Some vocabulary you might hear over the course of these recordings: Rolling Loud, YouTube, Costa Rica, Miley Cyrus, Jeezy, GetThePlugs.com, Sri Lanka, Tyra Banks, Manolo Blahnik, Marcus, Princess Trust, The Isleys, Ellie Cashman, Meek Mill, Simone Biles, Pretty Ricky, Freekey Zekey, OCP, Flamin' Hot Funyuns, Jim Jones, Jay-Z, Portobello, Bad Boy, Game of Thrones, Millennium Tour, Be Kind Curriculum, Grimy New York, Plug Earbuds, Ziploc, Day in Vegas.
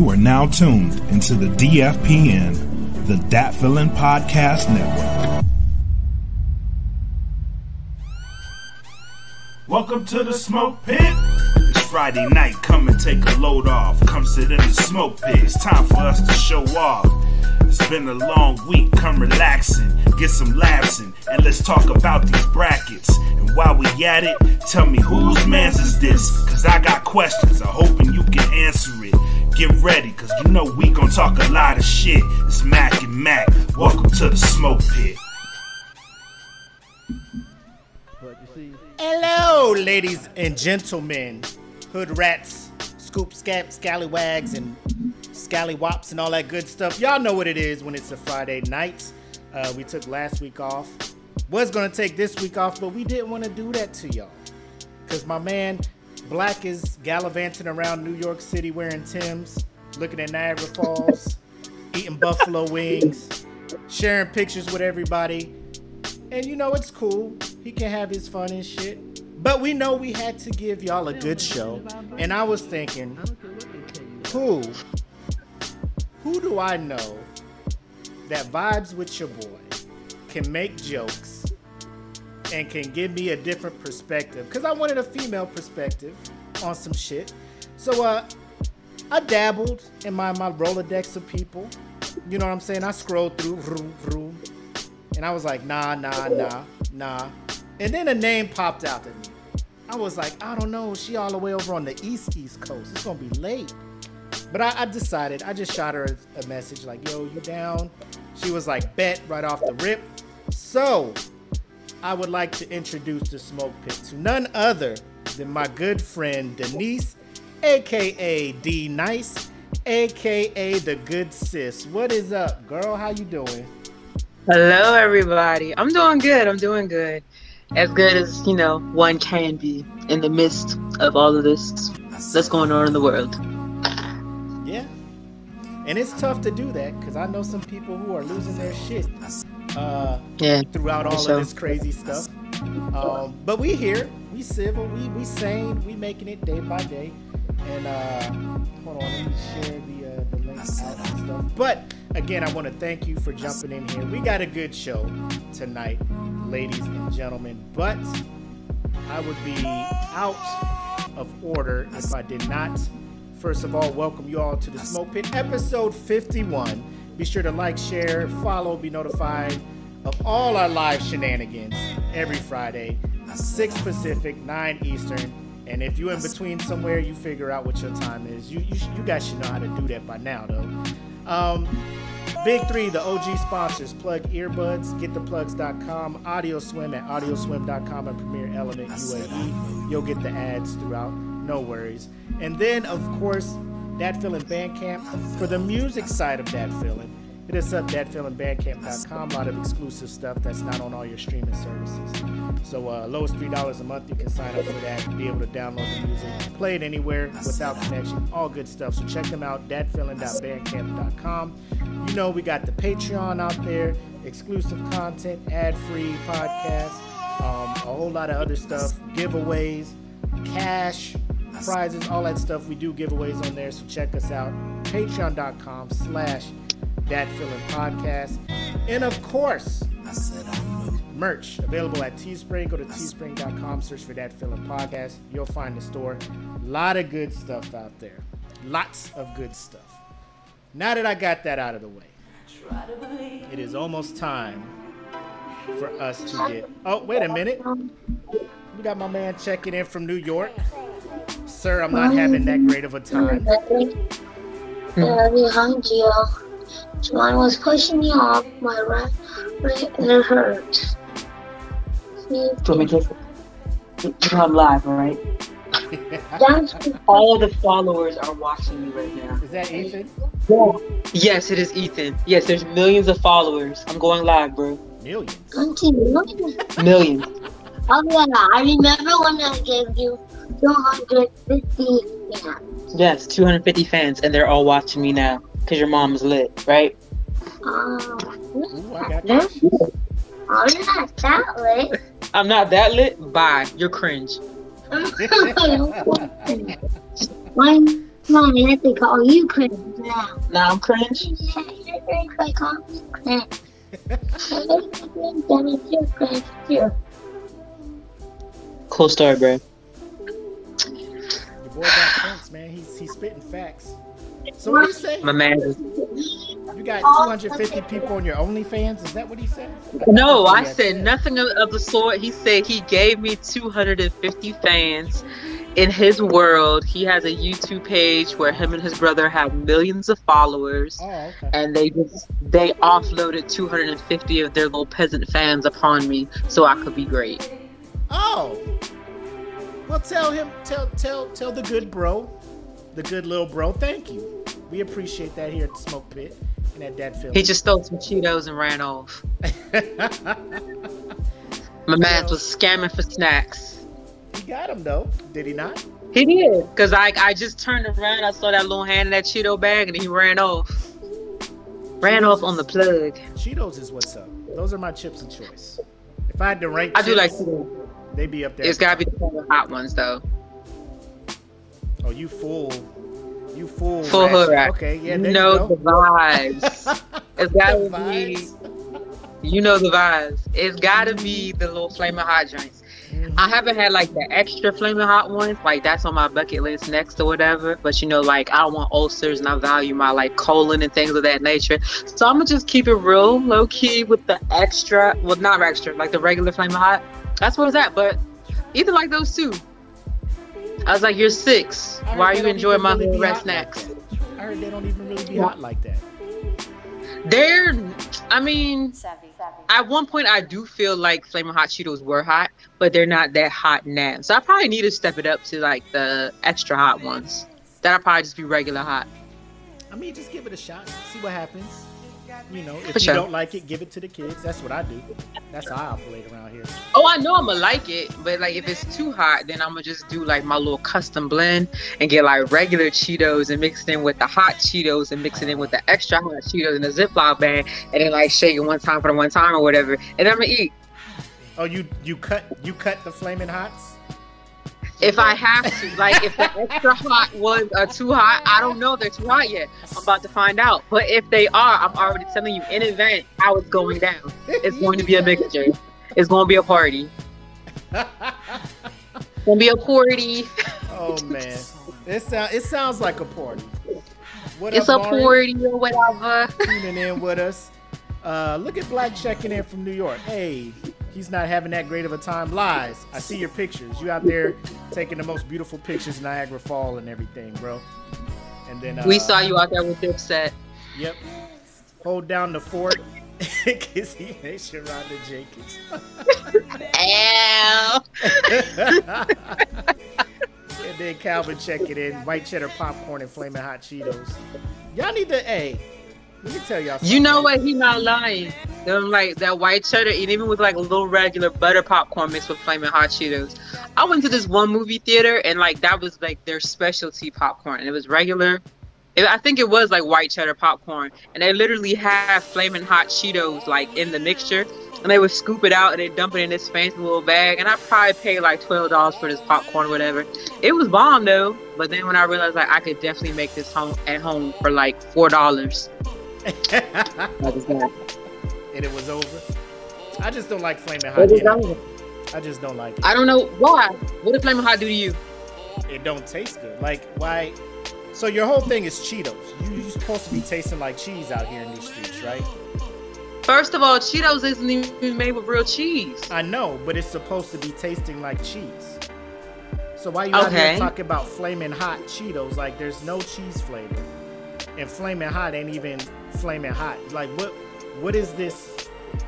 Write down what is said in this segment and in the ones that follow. You are now tuned into the DFPN, the Dat Feelin' Podcast Network. Welcome to the Smoke Pit. It's Friday night, come and take a load off. Come sit in the Smoke Pit, it's time for us to show off. It's been a long week, come relaxing, get some laughs in, and let's talk about these brackets. And while we at it, tell me whose man's is this? Cause I got questions, I'm hoping you can answer it. Get ready, cause you know we gon' talk a lot of shit. It's Mac and Mac, welcome to the Smoke Pit. Hello, ladies and gentlemen, hood rats, scoop scaps, scallywags, and scallywops and all that good stuff. Y'all know what it is when it's a Friday night. We took last week off. Was going to take this week off, but we didn't want to do that to y'all. Because my man, Black, is gallivanting around New York City wearing Timbs, looking at Niagara Falls, eating buffalo wings, sharing pictures with everybody. And you know, it's cool. He can have his fun and shit. But we know we had to give y'all a good show. And I was thinking, who do I know that vibes with your boy, can make jokes, and can give me a different perspective? Because I wanted a female perspective on some shit. So I dabbled in my Rolodex of people. You know what I'm saying? I scrolled through, vroom, vroom, and I was like, nah. And then a name popped out at me. I was like, I don't know. She all the way over on the East Coast. It's going to be late. But I decided, I just shot her a message like, yo, you down? She was like, bet, right off the rip. So I would like to introduce the Smoke Pit to none other than my good friend Denise, a.k.a. D-Nice, a.k.a. the good sis. What is up, girl? How you doing? Hello, everybody. I'm doing good. As good as, you know, one can be in the midst of all of this that's going on in the world. Yeah. And it's tough to do that because I know some people who are losing their shit throughout all of this crazy stuff. But we here, we civil, we sane, we making it day by day. And hold on, let me share the links out and stuff. But again, I want to thank you for jumping in here. We got a good show tonight, ladies and gentlemen. But I would be out of order if I did not. First of all, welcome you all to the Smoke Pit, episode 51. Be sure to like, share, follow, be notified of all our live shenanigans every Friday, 6 Pacific, 9 Eastern. And if you're in between somewhere, you figure out what your time is. You guys should know how to do that by now, though. Big 3, the OG sponsors, Plug Earbuds, gettheplugs.com, Audioswim at Audioswim.com, and Premier Element UAE. You'll get the ads throughout. No worries. And then, of course, Dat Feelin' Bandcamp. For the music side of Dat Feelin', hit us up, datfeelin.bandcamp.com. A lot of exclusive stuff that's not on all your streaming services. So, lowest $3 a month, you can sign up for that, be able to download the music, play it anywhere without connection, all good stuff. So, check them out, datfeelin.bandcamp.com. You know, we got the Patreon out there, exclusive content, ad-free podcast, a whole lot of other stuff, giveaways, cash, prizes, all that stuff. We do giveaways on there, so check us out. Patreon.com/datfeelinpodcast. And of course, merch available at Teespring. Go to teespring.com, search for Dat Feelin' Podcast. You'll find the store. A lot of good stuff out there. Lots of good stuff. Now that I got that out of the way, it is almost time for us to get... Oh, wait a minute. We got my man checking in from New York. Sir, I'm not having that great of a time. I love you, hung you. John was pushing me off. My right ear hurt. So we just come live, all right? All the followers are watching you right now. Is that Ethan? Yes, it is Ethan. Yes, there's millions of followers. I'm going live, bro. Millions? Millions. Oh yeah, I remember when I gave you 250 fans. Yes, 250 fans, and they're all watching me now because your mom's lit, right? I'm not that lit. I'm not that lit? Bye. You're cringe. Mom, I think all you cringe now. Now I'm cringe? Yeah, you're cringe, but I call you cringe. I think cringe, that makes you cringe too. Cool story, bro. Your boy got cringe, man. He's spitting facts. So what do you say? My man is... You got 250 people on your OnlyFans? Is that what he said? No, I said nothing of the sort. He said he gave me 250 fans. In his world, he has a YouTube page where him and his brother have millions of followers. Oh, okay. And they offloaded 250 of their little peasant fans upon me so I could be great. Oh. Well, tell the good bro, the good little bro, thank you. We appreciate that here at the Smoke Pit and at that film. He just stole some Cheetos and ran off. My man was scamming for snacks. He got him though, did he not? He did, because I just turned around, I saw that little hand in that Cheeto bag and he ran off. Ran off on the plug. Cheetos is what's up. Those are my chips of choice. If I had to rank chips, do like Cheetos. They be up there. It's gotta be the hot ones though. Oh, you fool. You fool. Full hood rat. Okay, yeah, you know the vibes. It's gotta be. You know the vibes. It's gotta be the little Flamin' Hot joints. Mm-hmm. I haven't had like the extra Flamin' Hot ones. Like that's on my bucket list next or whatever. But you know, like I don't want ulcers and I value my like colon and things of that nature. So I'm gonna just keep it real low key with the extra. Well, not extra, like the regular Flamin' Hot. That's what it's at. But either like those two. I was like, you're six. Why are you enjoying my little rat snacks? I heard they don't even really be hot like that. They're, I mean, savvy. At one point I do feel like Flamin' Hot Cheetos were hot, but they're not that hot now. So I probably need to step it up to like the extra hot ones. That'll probably just be regular hot. I mean, just give it a shot. See what happens. You know, if you don't like it, give it to the kids. That's what I do. That's how I operate around here. Oh, I know I'm gonna like it, but like if it's too hot, then I'm gonna just do like my little custom blend and get like regular Cheetos and mix it in with the hot Cheetos and mix it in with the extra hot Cheetos and the Ziploc bag and then like shake it one time for the one time or whatever. And I'm gonna eat. Oh, you cut the Flamin' Hots? If I have to, like if the extra hot ones are too hot, I don't know if they're too hot yet. I'm about to find out. But if they are, I'm already telling you in advance how it's going down. It's going to be a mixture. It's going to be a party. It's going to be a party. Oh man, it sounds like a party. What it's up, a party or whatever. Tuning in with us. Look at Black checking in from New York. Hey. He's not having that great of a time. Lies. I see your pictures. You out there taking the most beautiful pictures in Niagara Falls and everything, bro. And then we saw you out there with Dipset. Yep. Hold down the fort. Cause he made sure around the Jaquees. And then Calvin check it in. White cheddar popcorn and Flamin' Hot Cheetos. Y'all need to let me tell y'all something. You know what? He not lying. Them like that white cheddar, and even with like a little regular butter popcorn mixed with Flamin' Hot Cheetos. I went to this one movie theater, and like that was like their specialty popcorn, and it was regular. I think it was like white cheddar popcorn, and they literally have Flamin' Hot Cheetos like in the mixture, and they would scoop it out and they dump it in this fancy little bag. And I probably paid like $12 for this popcorn, or whatever. It was bomb though. But then when I realized like I could definitely make this at home for like $4. And it was over. I just don't like Flamin' Hot. I just don't like it. I don't know why. What did Flamin' Hot do to you? It don't taste good. Like why? So your whole thing is Cheetos. You're supposed to be tasting like cheese out here in these streets, right? First of all, Cheetos isn't even made with real cheese. I know, but it's supposed to be tasting like cheese. So why you out here talking about Flamin' Hot Cheetos? Like there's no cheese flavor, and Flamin' Hot ain't even Flamin' Hot. Like what? What is this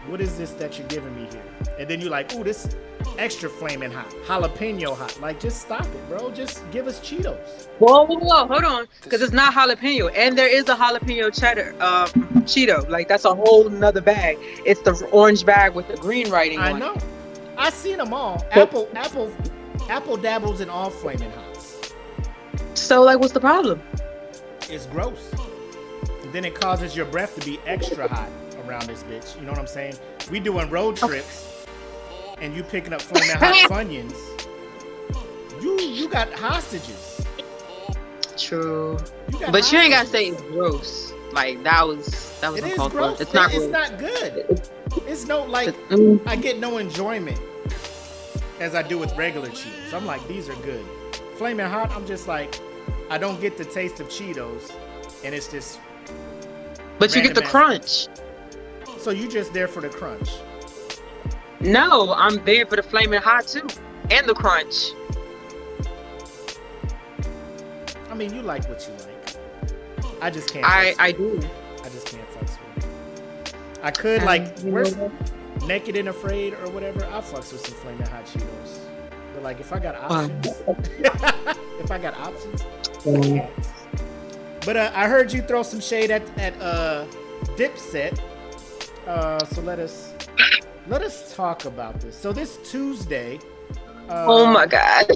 that you're giving me here? And then you're like, ooh, this extra Flamin' Hot, jalapeno hot. Like, just stop it, bro. Just give us Cheetos. Whoa, hold on. Because it's not jalapeno. And there is a jalapeno cheddar Cheeto. Like, that's a whole nother bag. It's the orange bag with the green writing on it. I know. I seen them all. Apple dabbles in all Flamin' Hots. So, like, what's the problem? It's gross. And then it causes your breath to be extra hot. Around this bitch, you know what I'm saying? We doing road trips, and you picking up Flamin' Hot Funyuns. You got hostages. True. But you ain't gotta say it's gross. Like that was uncalled for. It's not gross. It's not good. It's no like I get no enjoyment as I do with regular Cheetos. I'm like, these are good. Flamin' Hot, I'm just like, I don't get the taste of Cheetos, and it's just. But you get the crunch. So you just there for the crunch? No, I'm there for the Flamin' Hot too, and the crunch. I mean, you like what you like. I just can't. I do. I just can't fucks with it. I could like Naked and Afraid or whatever. I fucks with some Flamin' Hot Cheetos. But like, if I got options, I can't. But I heard you throw some shade at Dipset. So let us talk about this. So this Tuesday. Oh my God.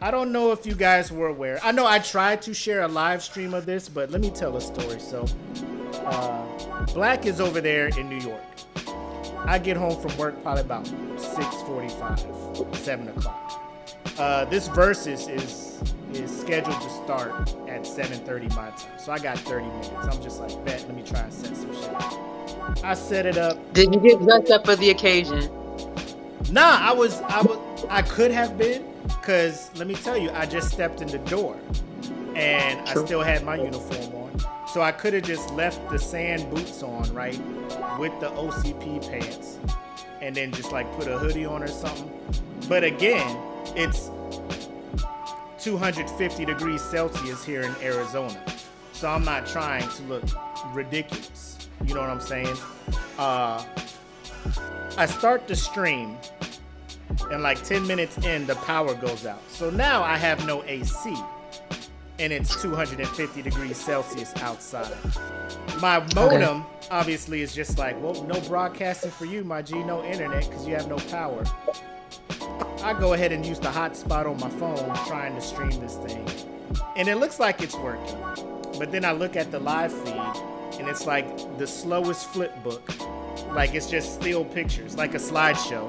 I don't know if you guys were aware. I know I tried to share a live stream of this, but let me tell a story. So, Black is over there in New York. I get home from work probably about 6:45, 7 o'clock. This Verzuz is scheduled to start at 7:30 my time. So I got 30 minutes. I'm just like, bet, let me try and set some shit up. I set it up. Did you get dressed up for the occasion? Nah, I could have been. Because let me tell you, I just stepped in the door and I still had my uniform on. So I could have just left the sand boots on, right, with the OCP pants and then just like put a hoodie on or something. But again, it's 250 degrees Celsius here in Arizona. So I'm not trying to look ridiculous. You know what I'm saying? I start the stream. And like 10 minutes in, the power goes out. So now I have no AC. And it's 250 degrees Celsius outside. My modem, obviously, is just like, well, no broadcasting for you, my G. No internet, because you have no power. I go ahead and use the hotspot on my phone trying to stream this thing. And it looks like it's working. But then I look at the live feed, and it's like the slowest flipbook. Like it's just still pictures, like a slideshow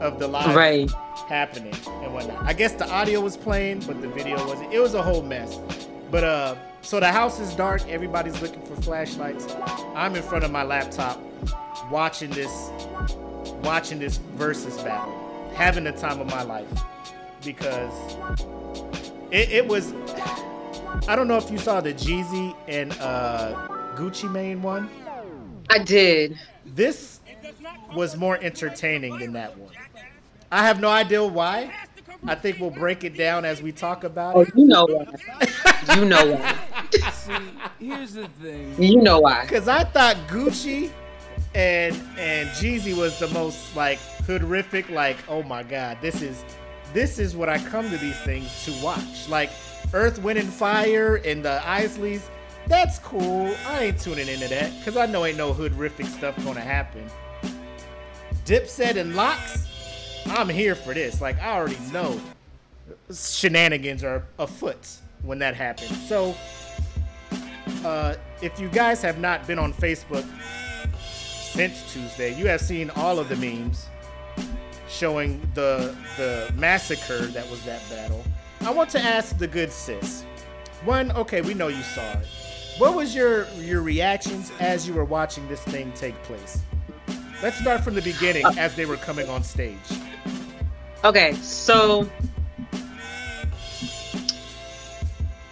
of the live happening and whatnot. I guess the audio was playing, but the video wasn't. It was a whole mess. But so the house is dark. Everybody's looking for flashlights. I'm in front of my laptop watching this Verzuz battle, having the time of my life because it was. I don't know if you saw the Jeezy and Gucci Mane one. I did. This was more entertaining than that one. I have no idea why. I think we'll break it down as we talk about it. Oh, you know why. You know why. See, here's the thing. You know why. Because I thought Gucci and Jeezy was the most, like, horrific, like, oh, my God. This is what I come to these things to watch. Like, Earth, Wind, and Fire and the Isleys. That's cool. I ain't tuning into that because I know ain't no hoodrific stuff gonna happen. Dipset and Lox, I'm here for this. Like I already know shenanigans are afoot when that happens. So if you guys have not been on Facebook since Tuesday, you have seen all of the memes showing the massacre that was that battle. I want to ask the good sis. One, okay, we know you saw it. What was your reactions as you were watching this thing take place? Let's start from the beginning as they were coming on stage. Okay, so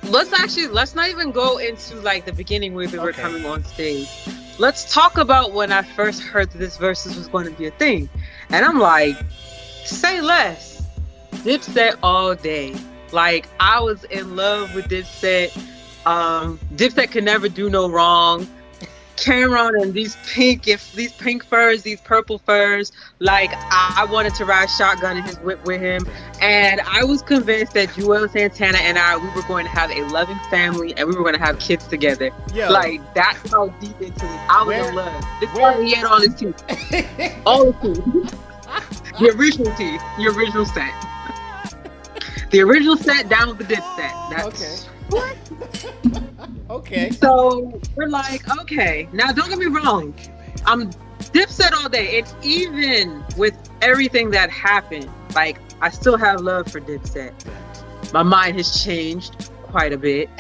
let's not even go into like the beginning where they were coming on stage. Let's talk about when I first heard that this Verzuz was going to be a thing. And I'm like, say less. Dipset all day. Like, I was in love with Dipset. Dipset could never do no wrong. Cam'ron and these pink furs, these purple furs. Like, I wanted to ride shotgun in his whip with him. And I was convinced that Juelz Santana and we were going to have a loving family and we were going to have kids together. Yo. Like, that's how deep into it. I was in love. This time he had all his teeth. All his teeth. The original teeth. The original set. The original set down with the Dipset. That's what? Okay. So we're like, okay. Now don't get me wrong. I'm Dipset all day. It's even with everything that happened. Like I still have love for Dipset. My mind has changed quite a bit.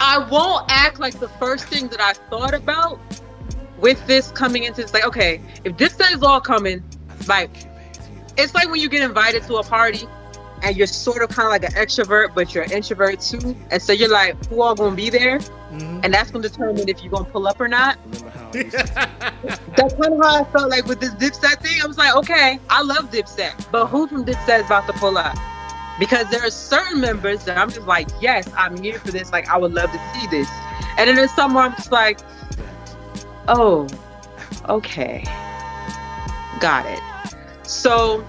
I won't act like the first thing that I thought about with this coming into this, like, okay, if Dipset is all coming, like, it's like when you get invited to a party and you're sort of kind of like an extrovert, but you're an introvert too. And so you're like, who all gonna be there? Mm-hmm. And that's gonna determine if you're gonna pull up or not. That's kind of how I felt like with this Dipset thing. I was like, okay, I love Dipset, but who from Dipset is about to pull up? Because there are certain members that I'm just like, yes, I'm here for this. Like, I would love to see this. And then there's some where I'm just like, oh, okay, got it. So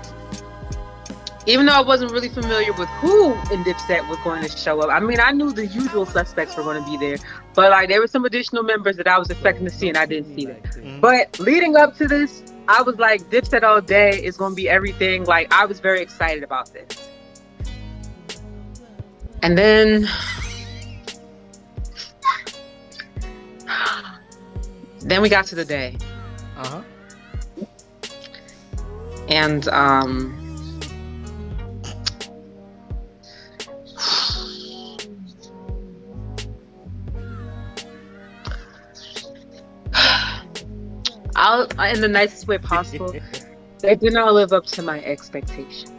even though I wasn't really familiar with who in Dipset was going to show up, I mean, I knew the usual suspects were going to be there, but like there were some additional members that I was expecting to see and I didn't see them. Mm-hmm. But leading up to this, I was like, Dipset all day is going to be everything. Like, I was very excited about this. And then we got to the day. Uh-huh. And I'll, in the nicest way possible, they did not live up to my expectations.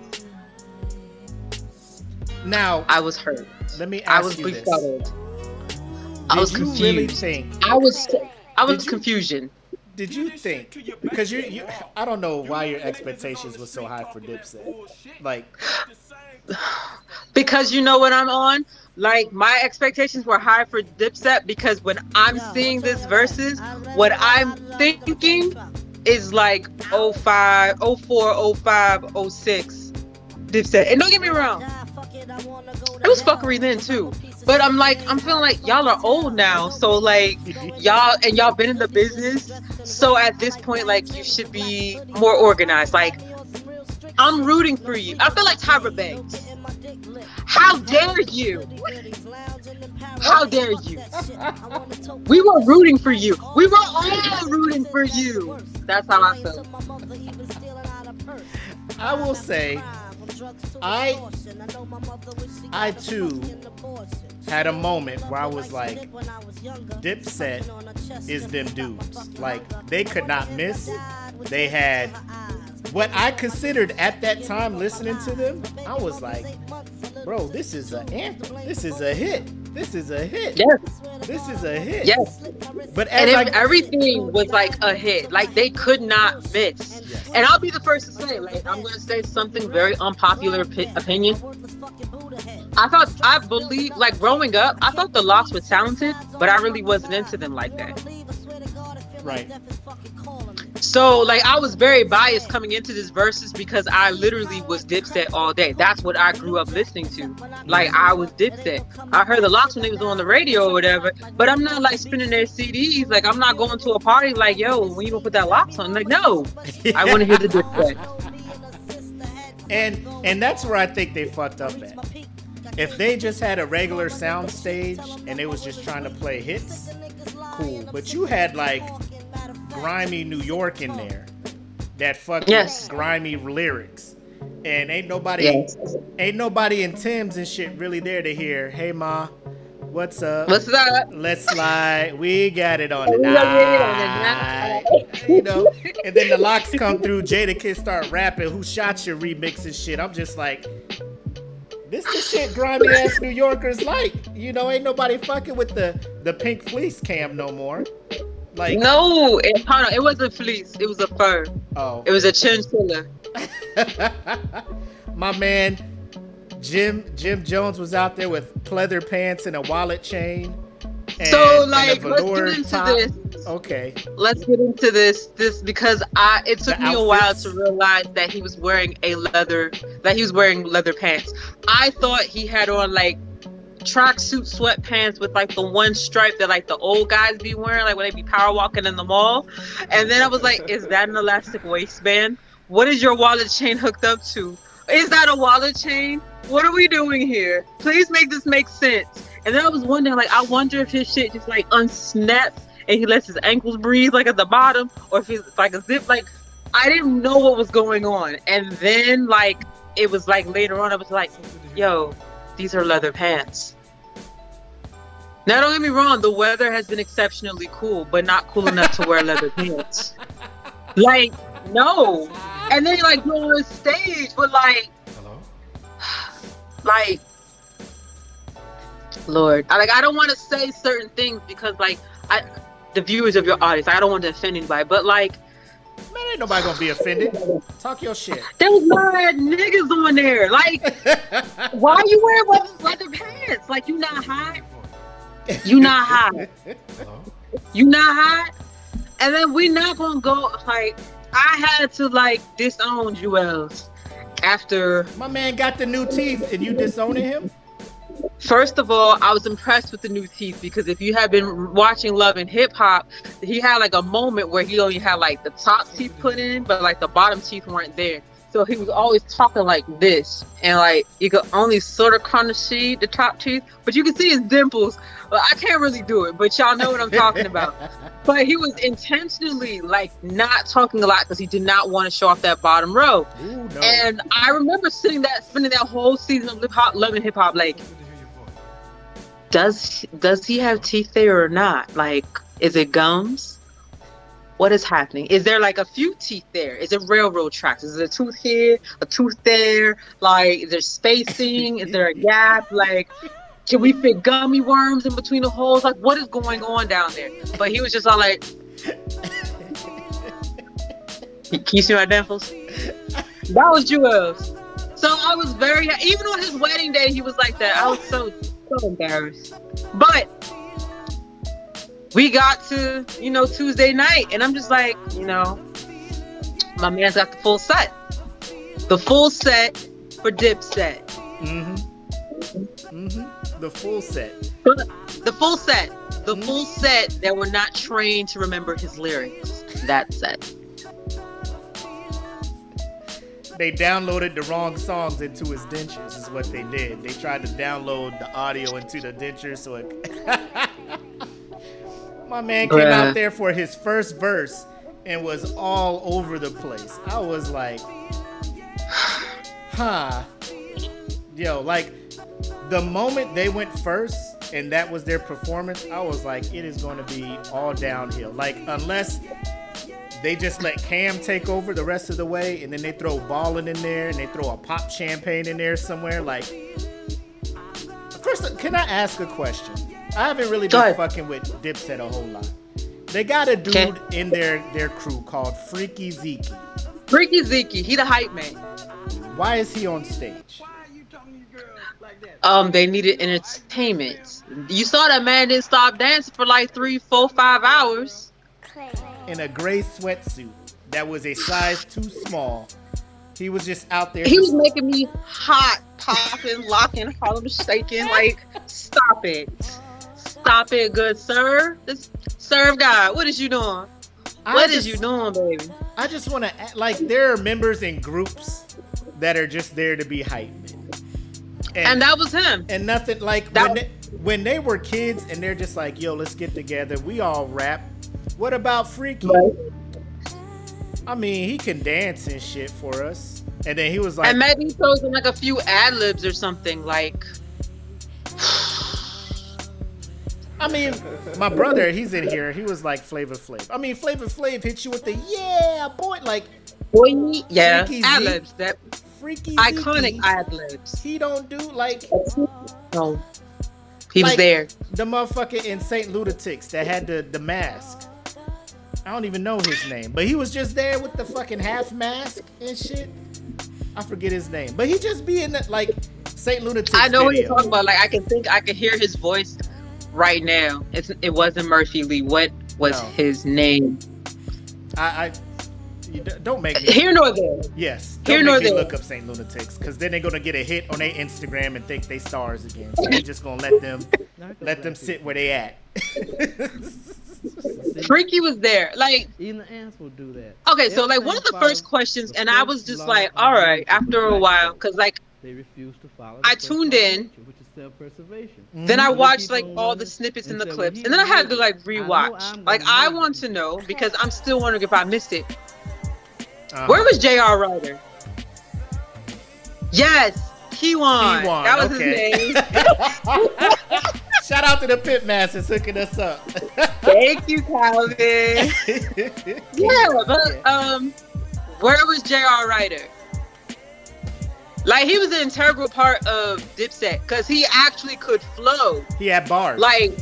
Now I was hurt. Let me ask you this. I was confused. Really think, I was confused. Did you think, because you I don't know why your expectations were so high for Dipset. Like, because you know what I'm on? Like, my expectations were high for Dipset because when I'm seeing this versus, what I'm thinking is like 05, 04, 05, 06 Dipset. And don't get me wrong, it was fuckery then too. But I'm like, I'm feeling like y'all are old now. So like y'all been in the business. So at this point, like, you should be more organized. Like, I'm rooting for you. I feel like Tyra Banks. How dare you? How dare you? We were rooting for you. We were all rooting for you. That's how I felt. I will say, I too had a moment where I was like, Dipset is them dudes. Like, they could not miss. They had what I considered at that time, listening to them, I was like, bro, this is an anthem. This is a hit. This is a hit. Yes. This is a hit. Yes. But everything was like a hit. Like, they could not miss. Yes. And I'll be the first to say, like, I'm going to say something very unpopular opinion. I believe, like, growing up, I thought the Lox were talented, but I really wasn't into them like that. Right. So, like, I was very biased coming into this versus because I literally was Dipset all day. That's what I grew up listening to. Like, I was Dipset. I heard the Lox when they was on the radio or whatever, but I'm not, like, spinning their CDs. Like, I'm not going to a party like, yo, when you gonna put that Lox on? I'm like, no. I want to hear the Dipset. And that's where I think they fucked up at. If they just had a regular sound stage and they was just trying to play hits, cool. But you had, like, grimy New York in there, that fucking grimy lyrics, and ain't nobody in Tim's and shit really there to hear, hey ma, what's up, what's up, let's slide, we got it on the night, you know. And then the Lox come through, Jadakiss start rapping, who shot your remix and shit. I'm just like, this the shit grimy ass New Yorkers like, you know. Ain't nobody fucking with the pink fleece cam no more. Like, no, it wasn't fleece. It was a fur. Oh. It was a chinchilla. My man, Jim Jones was out there with pleather pants and a wallet chain. And, so, like, let's get into this. Okay. Let's get into this. This because it took me a while to realize that he was wearing leather pants. I thought he had on, like, tracksuit sweatpants with, like, the one stripe that, like, the old guys be wearing, like, when they be power walking in the mall. And then I was like, is that an elastic waistband? What is your wallet chain hooked up to? Is that a wallet chain? What are we doing here? Please make this make sense. And then I was wondering, like, I wonder if his shit just, like, unsnaps and he lets his ankles breathe, like, at the bottom, or if it's like a zip. Like, I didn't know what was going on. And then, like, it was like later on, I was like, yo, these are leather pants. Now, don't get me wrong, the weather has been exceptionally cool, but not cool enough to wear leather pants. Like, no. And then, like, go on stage, but like, hello? Like, Lord, I don't want to say certain things because, like, the viewers of your audience, I don't want to offend anybody, but like, man, ain't nobody gonna be offended. Talk your shit. There was mad niggas on there. Like, why are you wearing leather pants? Like, you not hot. You not hot. You not hot. And then we not gonna go. Like, I had to like disown Juelz after my man got the new teeth, and you disowning him. First of all, I was impressed with the new teeth, because if you have been watching Love and Hip Hop, he had like a moment where he only had like the top teeth put in, but like the bottom teeth weren't there. So he was always talking like this, and like you could only sort of kind of see the top teeth, but you could see his dimples. I can't really do it, but y'all know what I'm talking about. But he was intentionally like not talking a lot because he did not want to show off that bottom row. Ooh, no. And I remember spending that whole season of Love and Hip Hop like, does he have teeth there or not? Like, is it gums? What is happening? Is there like a few teeth there? Is it railroad tracks? Is there a tooth here, a tooth there? Like, is there spacing? Is there a gap? Like, can we fit gummy worms in between the holes? Like, what is going on down there? But he was just all like, can you see my dimples? That was Juelz. So I was very, even on his wedding day, he was like that. I was so embarrassed. But we got to, you know, Tuesday night, and I'm just like, you know, my man's got the full set. The full set for Dipset. Mm-hmm. Mm-hmm. The full set. The full set. The full set that we're not trained to remember his lyrics. That set. They downloaded the wrong songs into his dentures is what they did. They tried to download the audio into the dentures, so it... My man came out there for his first verse and was all over the place. I was like, huh. Yo, like, the moment they went first and that was their performance, I was like, it is going to be all downhill. Like, unless they just let Cam take over the rest of the way, and then they throw Ballin' in there, and they throw a pop champagne in there somewhere. Like, first, can I ask a question? I haven't really been fucking with Dipset a whole lot. They got a dude in their crew called Freekey Zekey. Freekey Zekey, he the hype man. Why is he on stage? They needed entertainment. You saw that man didn't stop dancing for like 3, 4, 5 hours. In a gray sweatsuit that was a size too small. He was just out there. He was making me hot, popping, locking, Harlem shaking. Like, stop it. Stop it, good sir. Let's serve God. What is you doing? What is you doing, baby? I just want to, like, there are members in groups that are just there to be hype. And that was him. And nothing, like, when they were kids and they're just like, yo, let's get together. We all rap. What about Freekey? Right. I mean, he can dance and shit for us. And then he was like... And maybe he throws in, like, a few ad-libs or something, like... I mean, my brother, he's in here. He was like Flavor Flav. I mean, Flavor Flav hits you with the yeah, boy, like boy, yeah, ad-libs, that Freekey iconic ad-libs. He don't do like no. He was like, there. The motherfucker in St. Lunatics that had the mask. I don't even know his name, but he was just there with the fucking half mask and shit. I forget his name, but he just be in that like St. Lunatics. I know what you're talking about. Like I can hear his voice. Right now, it wasn't Murphy Lee. What was his name? You don't make me here nor there. Yes, don't here make nor me there. Look up St. Lunatics, because then they're gonna get a hit on their Instagram and think they stars again. So we're just gonna let them sit where they at. Freekey was there, like even the ants will do that. Okay, so like one of the first questions, and I was just like, all right, after a while, because like they refuse to follow. I tuned in. Self-preservation. Mm-hmm. Then I watched like all the snippets and the clips, and then I had to like rewatch. Like I want to know, because I'm still wondering if I missed it. Where was J.R. Ryder? Yes, T-Wan. That was his name. Shout out to the Pit Masters hooking us up. Thank you, Calvin. Yeah, but where was J.R. Ryder? Like, he was an integral part of Dipset because he actually could flow. He had bars. Like,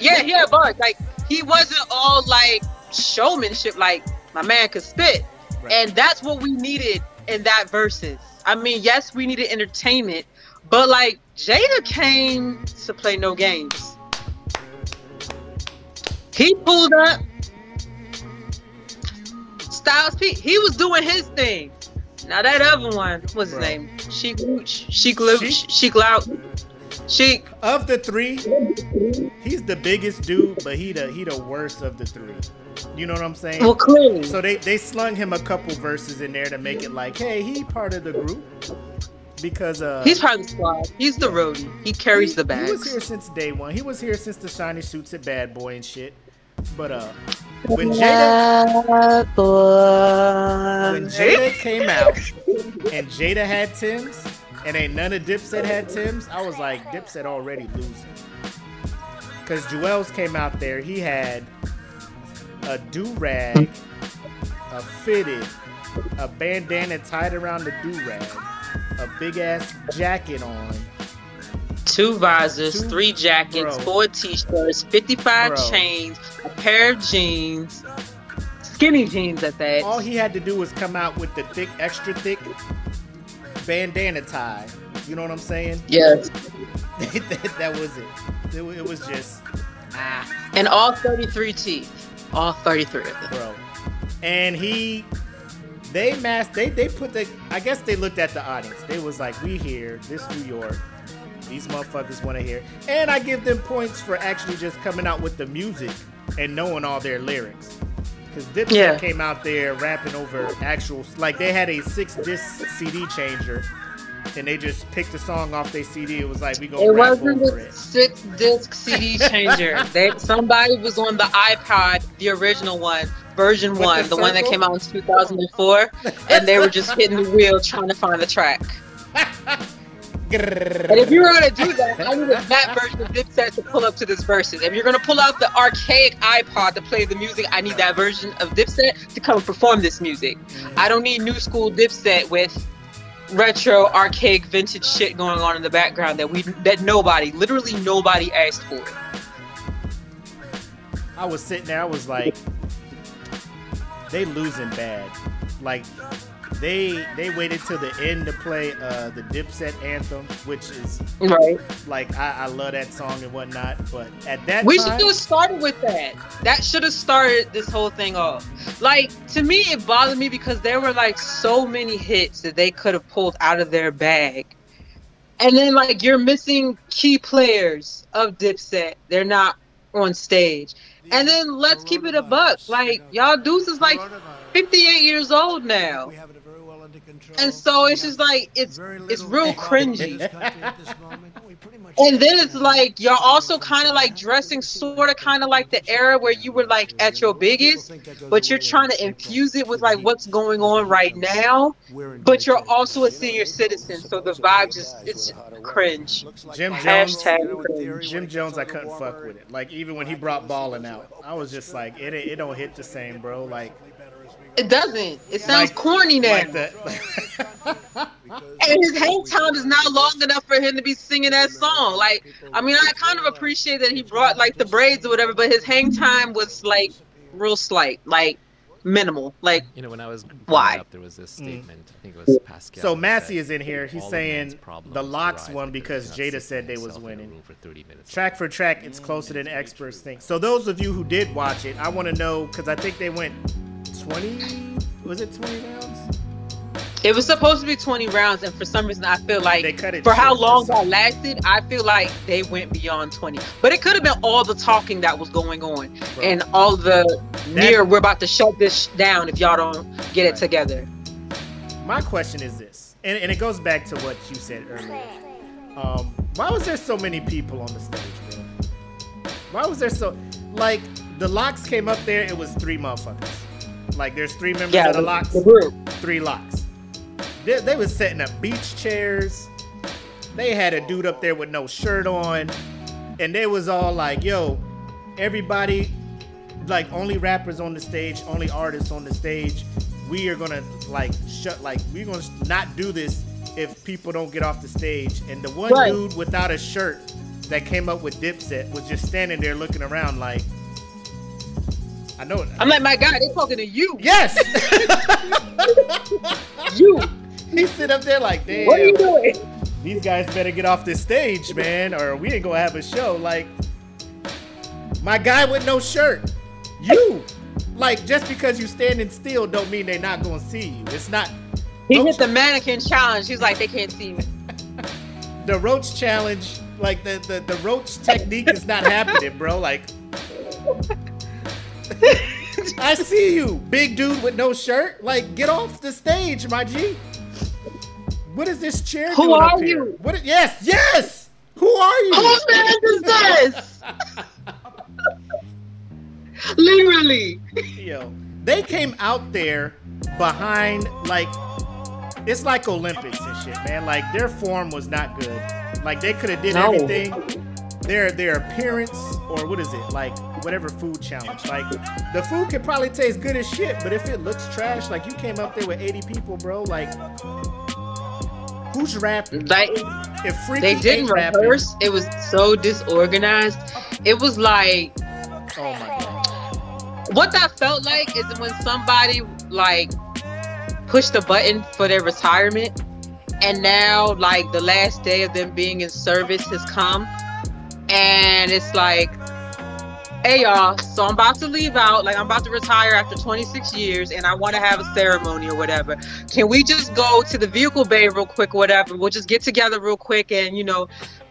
yeah, he had bars. Like, he wasn't all like showmanship. Like, my man could spit. Right. And that's what we needed in that Verzuz. I mean, yes, we needed entertainment, but like, Jada came to play no games. He pulled up. Styles P, he was doing his thing. Now that other one, what's his name? Sheik. Of the three, he's the biggest dude, but he the worst of the three. You know what I'm saying? Well, clearly. So they slung him a couple Verzuz in there to make it like, hey, he part of the group. Because he's part of the squad. He's the roadie. He carries the bags. He was here since day one. He was here since the shiny suits at Bad Boy and shit. But when Jada came out and Jada had Tim's and ain't none of Dipset had Tim's, I was like, Dipset already losing. Because Juelz came out there, he had a do-rag, a fitted, a bandana tied around the do-rag, a big-ass jacket on. Two visors, three jackets, four t-shirts, 55 chains, a pair of jeans, skinny jeans at that. All he had to do was come out with the thick, extra thick bandana tie. You know what I'm saying? Yes. That was it. It was just... And all 33 teeth. All 33 of them. Bro. And he... They put the... I guess they looked at the audience. They was like, we here. This New York. These motherfuckers want to hear. And I give them points for actually just coming out with the music and knowing all their lyrics. Because Dipset came out there rapping over actual... Like, they had a 6-disc CD changer, and they just picked a song off their CD. It was like, we going to rap over it. It wasn't a 6-disc CD changer. Somebody was on the iPod, the original one, version with one, the one that came out in 2004, and they were just hitting the wheel trying to find the track. And if you were going to do that, I need a map version of Dipset to pull up to this Verzuz. If you're going to pull out the archaic iPod to play the music, I need that version of Dipset to come and perform this music. I don't need new school Dipset with retro, archaic, vintage shit going on in the background that nobody, literally nobody asked for. I was sitting there, I was like, they losing bad. Like... They waited till the end to play the Dipset anthem, which is like I love that song and whatnot. But at that time, we should have started with that. That should have started this whole thing off. Like, to me, it bothered me because there were like so many hits that they could have pulled out of their bag, and then like you're missing key players of Dipset. They're not on stage, and then let's keep it a buck. Like, y'all dudes is like 58 years old now. And so it's just like, it's real cringy. And then it's like, y'all also kind of like dressing sort of kind of like the era where you were like at your biggest, but you're trying to infuse it with like what's going on right now, but you're also a senior citizen. So the vibe just, it's cringe. Jim Jones, I couldn't fuck with it. Like, even when he brought Ballin' out, I was just like, it don't hit the same, bro. Like, it doesn't. It sounds like, corny now. Like that. And his hang time is not long enough for him to be singing that song. Like, I mean, I kind of appreciate that he brought like the braids or whatever, but his hang time was like real slight, like minimal. Like, you know, when I was growing up, there was this statement. I think it was Pascal. So Massey is in here. He's saying the Lox won because Jada said they was winning. For 30 minutes. Track for track, it's closer than experts think. So those of you who did watch it, I want to know because I think they went. 20? Was it 20 rounds? It was supposed to be 20 rounds, and for some reason, I feel like they cut it for how long that lasted, I feel like they went beyond 20. But it could have been all the talking that was going on, and all the we're about to shut this down if y'all don't get it together. My question is this, and it goes back to what you said earlier. Why was there so many people on the stage, bro? Why was there so... Like, the Lox came up there, it was 3 motherfuckers. Like, there's 3 members of the Lox, 3 Lox. They was setting up beach chairs. They had a dude up there with no shirt on. And they was all like, yo, everybody, like, only rappers on the stage, only artists on the stage. We are gonna we're gonna not do this if people don't get off the stage. And the one dude without a shirt that came up with Dipset was just standing there looking around like, I know it. I'm like, my God, they're talking to you. Yes. You. He sit up there like, damn. What are you doing? These guys better get off this stage, man, or we ain't gonna have a show. Like, my guy with no shirt. You. Like, just because you standing still don't mean they're not gonna see you. It's not. He hit the mannequin challenge. He's like, they can't see me. The roach challenge, like the roach technique is not happening, bro. Like, I see you, big dude with no shirt. Like, get off the stage, my G. What is this chair doing up here? Who are you? What? Yes, yes. Who are you? Who man is this? Literally. Yo, they came out there behind, like, it's like Olympics and shit, man. Like, their form was not good. Like, they could have did everything. Their appearance, or what is it? Like, whatever food challenge. Like, the food could probably taste good as shit, but if it looks trash, like, you came up there with 80 people, bro. Like, who's rapping? Like, if Freekey they didn't rehearse, it was so disorganized. It was like, oh my God. What that felt like is when somebody, like, pushed the button for their retirement, and now, like, the last day of them being in service has come, and it's like, hey y'all, so I'm about to leave out, like, I'm about to retire after 26 years and I want to have a ceremony or whatever. Can we just go to the vehicle bay real quick or whatever? We'll just get together real quick and, you know,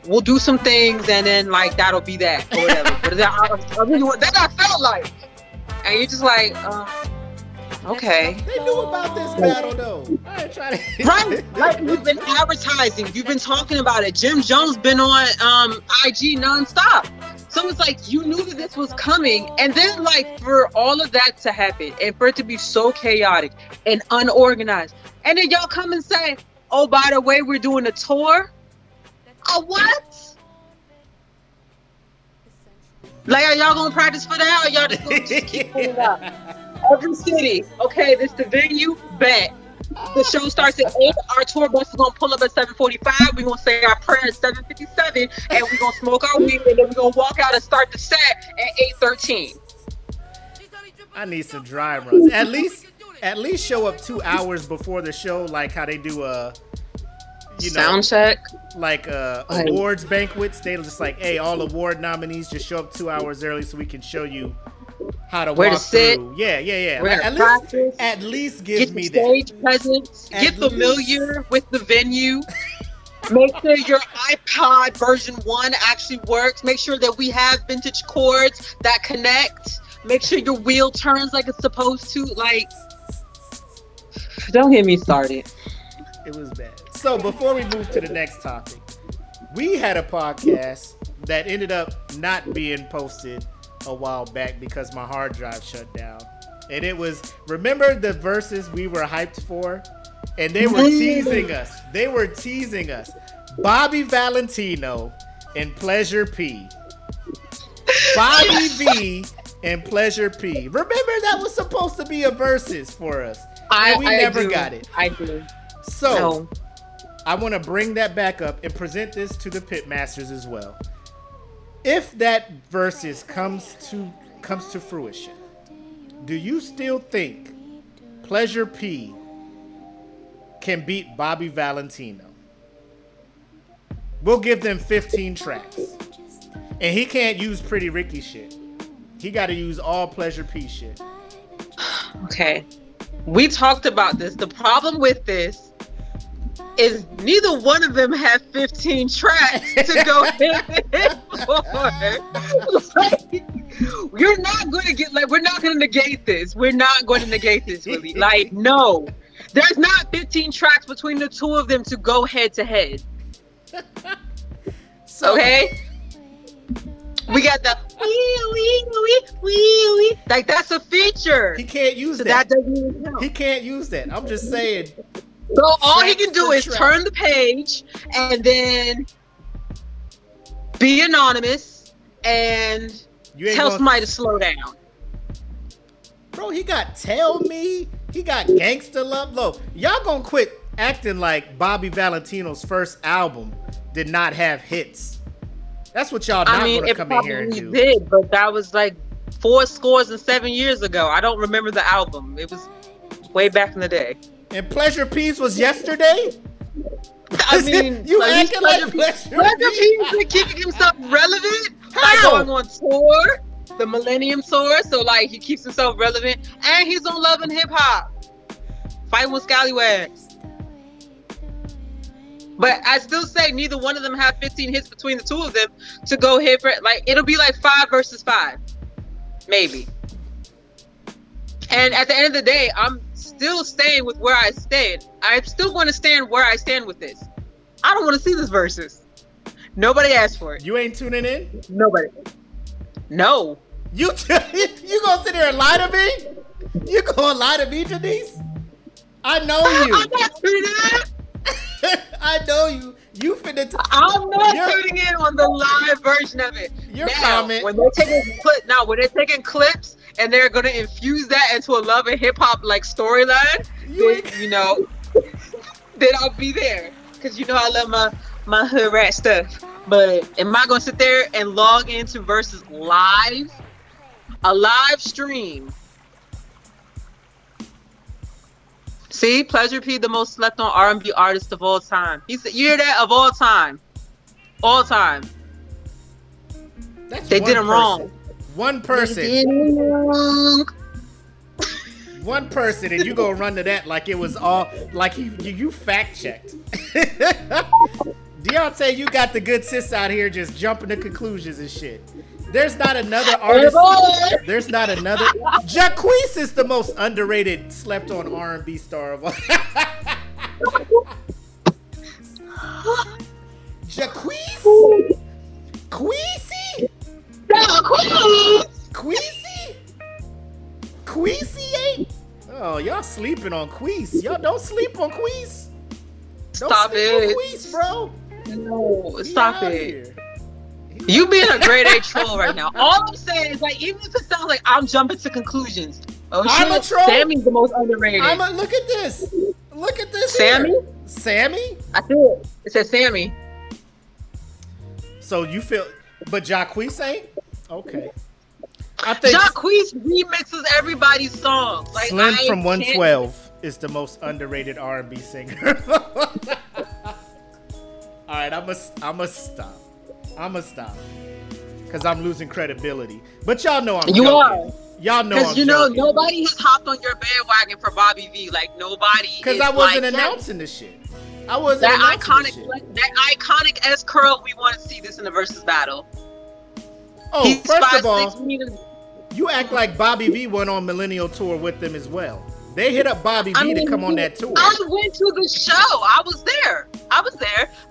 we'll do some things and then, like, that'll be that or whatever. But that, I mean, that I felt like. And you're just like, okay. They knew about this battle though. I ain't trying to. Right, like, we've been advertising. You've been talking about it. Jim Jones been on IG nonstop. So it's like, you knew that this was coming. And then, like, for all of that to happen and for it to be so chaotic and unorganized. And then y'all come and say, oh, by the way, we're doing a tour. A what? Like, are y'all gonna practice for that? Or y'all just gonna just keep pulling up? Every city. Okay, this is the venue. Bet. The show starts at 8. Our tour bus is gonna pull up at 7:45. We're gonna say our prayer at 7:57, and we're gonna smoke our weed, and then we're gonna walk out and start the set at 8:13. I need some dry runs. At least show up 2 hours before the show, like how they do a sound check, like awards banquets. They just like, hey, all award nominees, just show up 2 hours early so we can show you how to where walk to sit through. Yeah. Like, at least give me that. Get the stage presence. Get familiar with the venue. Make sure your iPod version 1 actually works. Make sure that we have vintage cords that connect. Make sure your wheel turns like it's supposed to. Like, don't get me started. It was bad. So before we move to the next topic, we had a podcast that ended up not being posted a while back because my hard drive shut down. And it was, remember the verses we were hyped for? And they were teasing us. Bobby Valentino and Pleasure P. Bobby V and Pleasure P. Remember that was supposed to be a verses for us. And we never got it. I do. So no. I want to bring that back up and present this to the Pitmasters as well. If that versus comes to fruition, do you still think Pleasure P can beat Bobby Valentino? We'll give them 15 tracks. And he can't use Pretty Ricky shit. He got to use all Pleasure P shit. Okay. We talked about this. The problem with this is neither one of them have 15 tracks to go in for. Like, you're not going to get, like, we're not going to negate this. Really. Like, no. There's not 15 tracks between the two of them to go head to head. Okay? We got the wee. Like, that's a feature. He can't use that. That doesn't even count. I'm just saying, So all he can do is turn the page and then be anonymous and tell somebody to slow down. Bro, he got Tell Me. He got Gangsta Love. Look, y'all gonna quit acting like Bobby Valentino's first album did not have hits. That's what y'all not gonna come in here and do. I mean, it probably did, but that was like 4 scores and 7 years ago. I don't remember the album. It was way back in the day. And Pleasure P's was yesterday? I mean, you like acting like Pleasure P's been keeping himself relevant by going on tour, the Millennium Tour. So like he keeps himself relevant, and he's on Love and Hip Hop, fighting with Scallywags. But I still say neither one of them have 15 hits between the two of them to go hit for like it'll be like 5 versus 5, maybe. And at the end of the day, I'm still staying with where I stand. I'm still going to stand where I stand with this. I don't want to see this versus. Nobody asked for it. You ain't tuning in? Nobody. No. You gonna sit there and lie to me? You gonna lie to me, Denise? I know you. I'm not tuning in. I know you. You finna. I'm not tuning in on the live version of it. Your comment. When they're taking clips and they're gonna infuse that into a Love and Hip Hop like storyline, then I'll be there. Cause you know I love my hood rat stuff. But am I gonna sit there and log into versus live? A live stream. See, Pleasure P, the most slept on R&B artist of all time. He said, you hear that? Of all time. All time. They did him wrong. One person. They did him wrong. One person, and you gonna run to that like it was all like you fact checked. Deontay, you got the good sis out here just jumping to conclusions and shit. There's not another artist. There's not another. Jaquees is the most underrated, slept on R&B star of all. Jaquees? Queasy? Queasy? Queasy ain't? Oh, y'all sleeping on Quees. Y'all don't sleep on Quees. Stop it. Quees, bro. No, stop it. You being a grade A troll right now. All I'm saying is, like, even if it sounds like I'm jumping to conclusions. Oh, I'm a troll. Sammy's the most underrated. Look at this. Look at this. Sammy? Here. Sammy? I see it. It says Sammy. So you feel, but Jaquees ain't? Okay. I think Jaquees remixes everybody's songs. Like, Slim from 112 is the most underrated R&B singer. All right, I'ma stop. I'ma stop because I'm losing credibility. But y'all know I'm. You joking. Are. Y'all know. Because you joking. Know nobody has hopped on your bandwagon for Bobby V. Like nobody. Because I wasn't like announcing this shit. I wasn't. That iconic, like, that iconic S curl. We want to see this in the versus battle. Oh, he's first of all, you act like Bobby V went on Millennial Tour with them as well. They hit up Bobby V to come on that tour. I went to the show. I was there.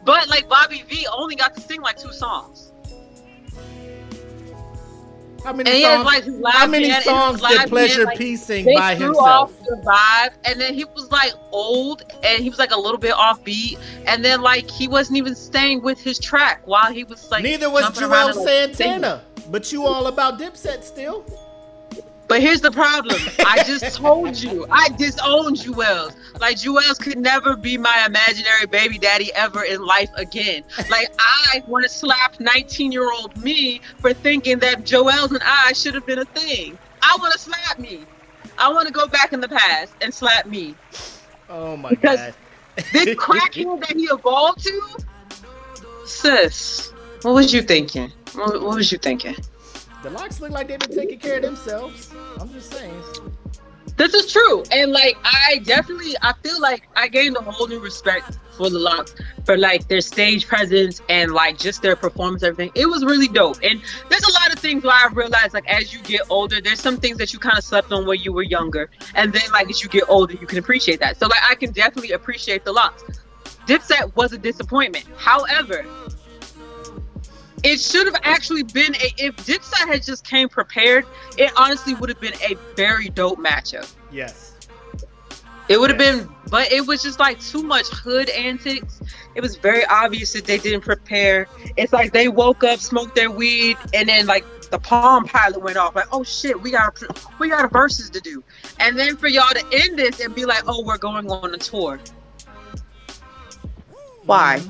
But like Bobby V only got to sing like 2 songs. How many songs did Pleasure P sing by himself? They threw off the vibe, and then he was like old, and he was like a little bit offbeat, and then like he wasn't even staying with his track while he was like. Neither was Juelz Santana, but you all about Dipset still. But here's the problem. I just told you. I disowned Juelz. Like, Juelz could never be my imaginary baby daddy ever in life again. Like, I want to slap 19-year-old me for thinking that Juelz and I should have been a thing. I want to slap me. I want to go back in the past and slap me. Oh, my God. Because this crackhead that he evolved to? Sis, what was you thinking? What was you thinking? The Lox look like they've been taking care of themselves. I'm just saying. This is true. And like, I feel like I gained a whole new respect for the Lox, for like their stage presence and like just their performance, everything. It was really dope. And there's a lot of things where I've realized, like, as you get older, there's some things that you kind of slept on when you were younger. And then like, as you get older, you can appreciate that. So like, I can definitely appreciate the Lox. Dipset was a disappointment. However, it should have actually been if Dipset had just came prepared, it honestly would have been a very dope matchup. Yes. It would have been But it was just like too much hood antics. It was very obvious that they didn't prepare. It's like they woke up, smoked their weed, and then like the Palm Pilot went off. Like, oh shit, we got verses to do. And then for y'all to end this and be like, oh, we're going on a tour. Why?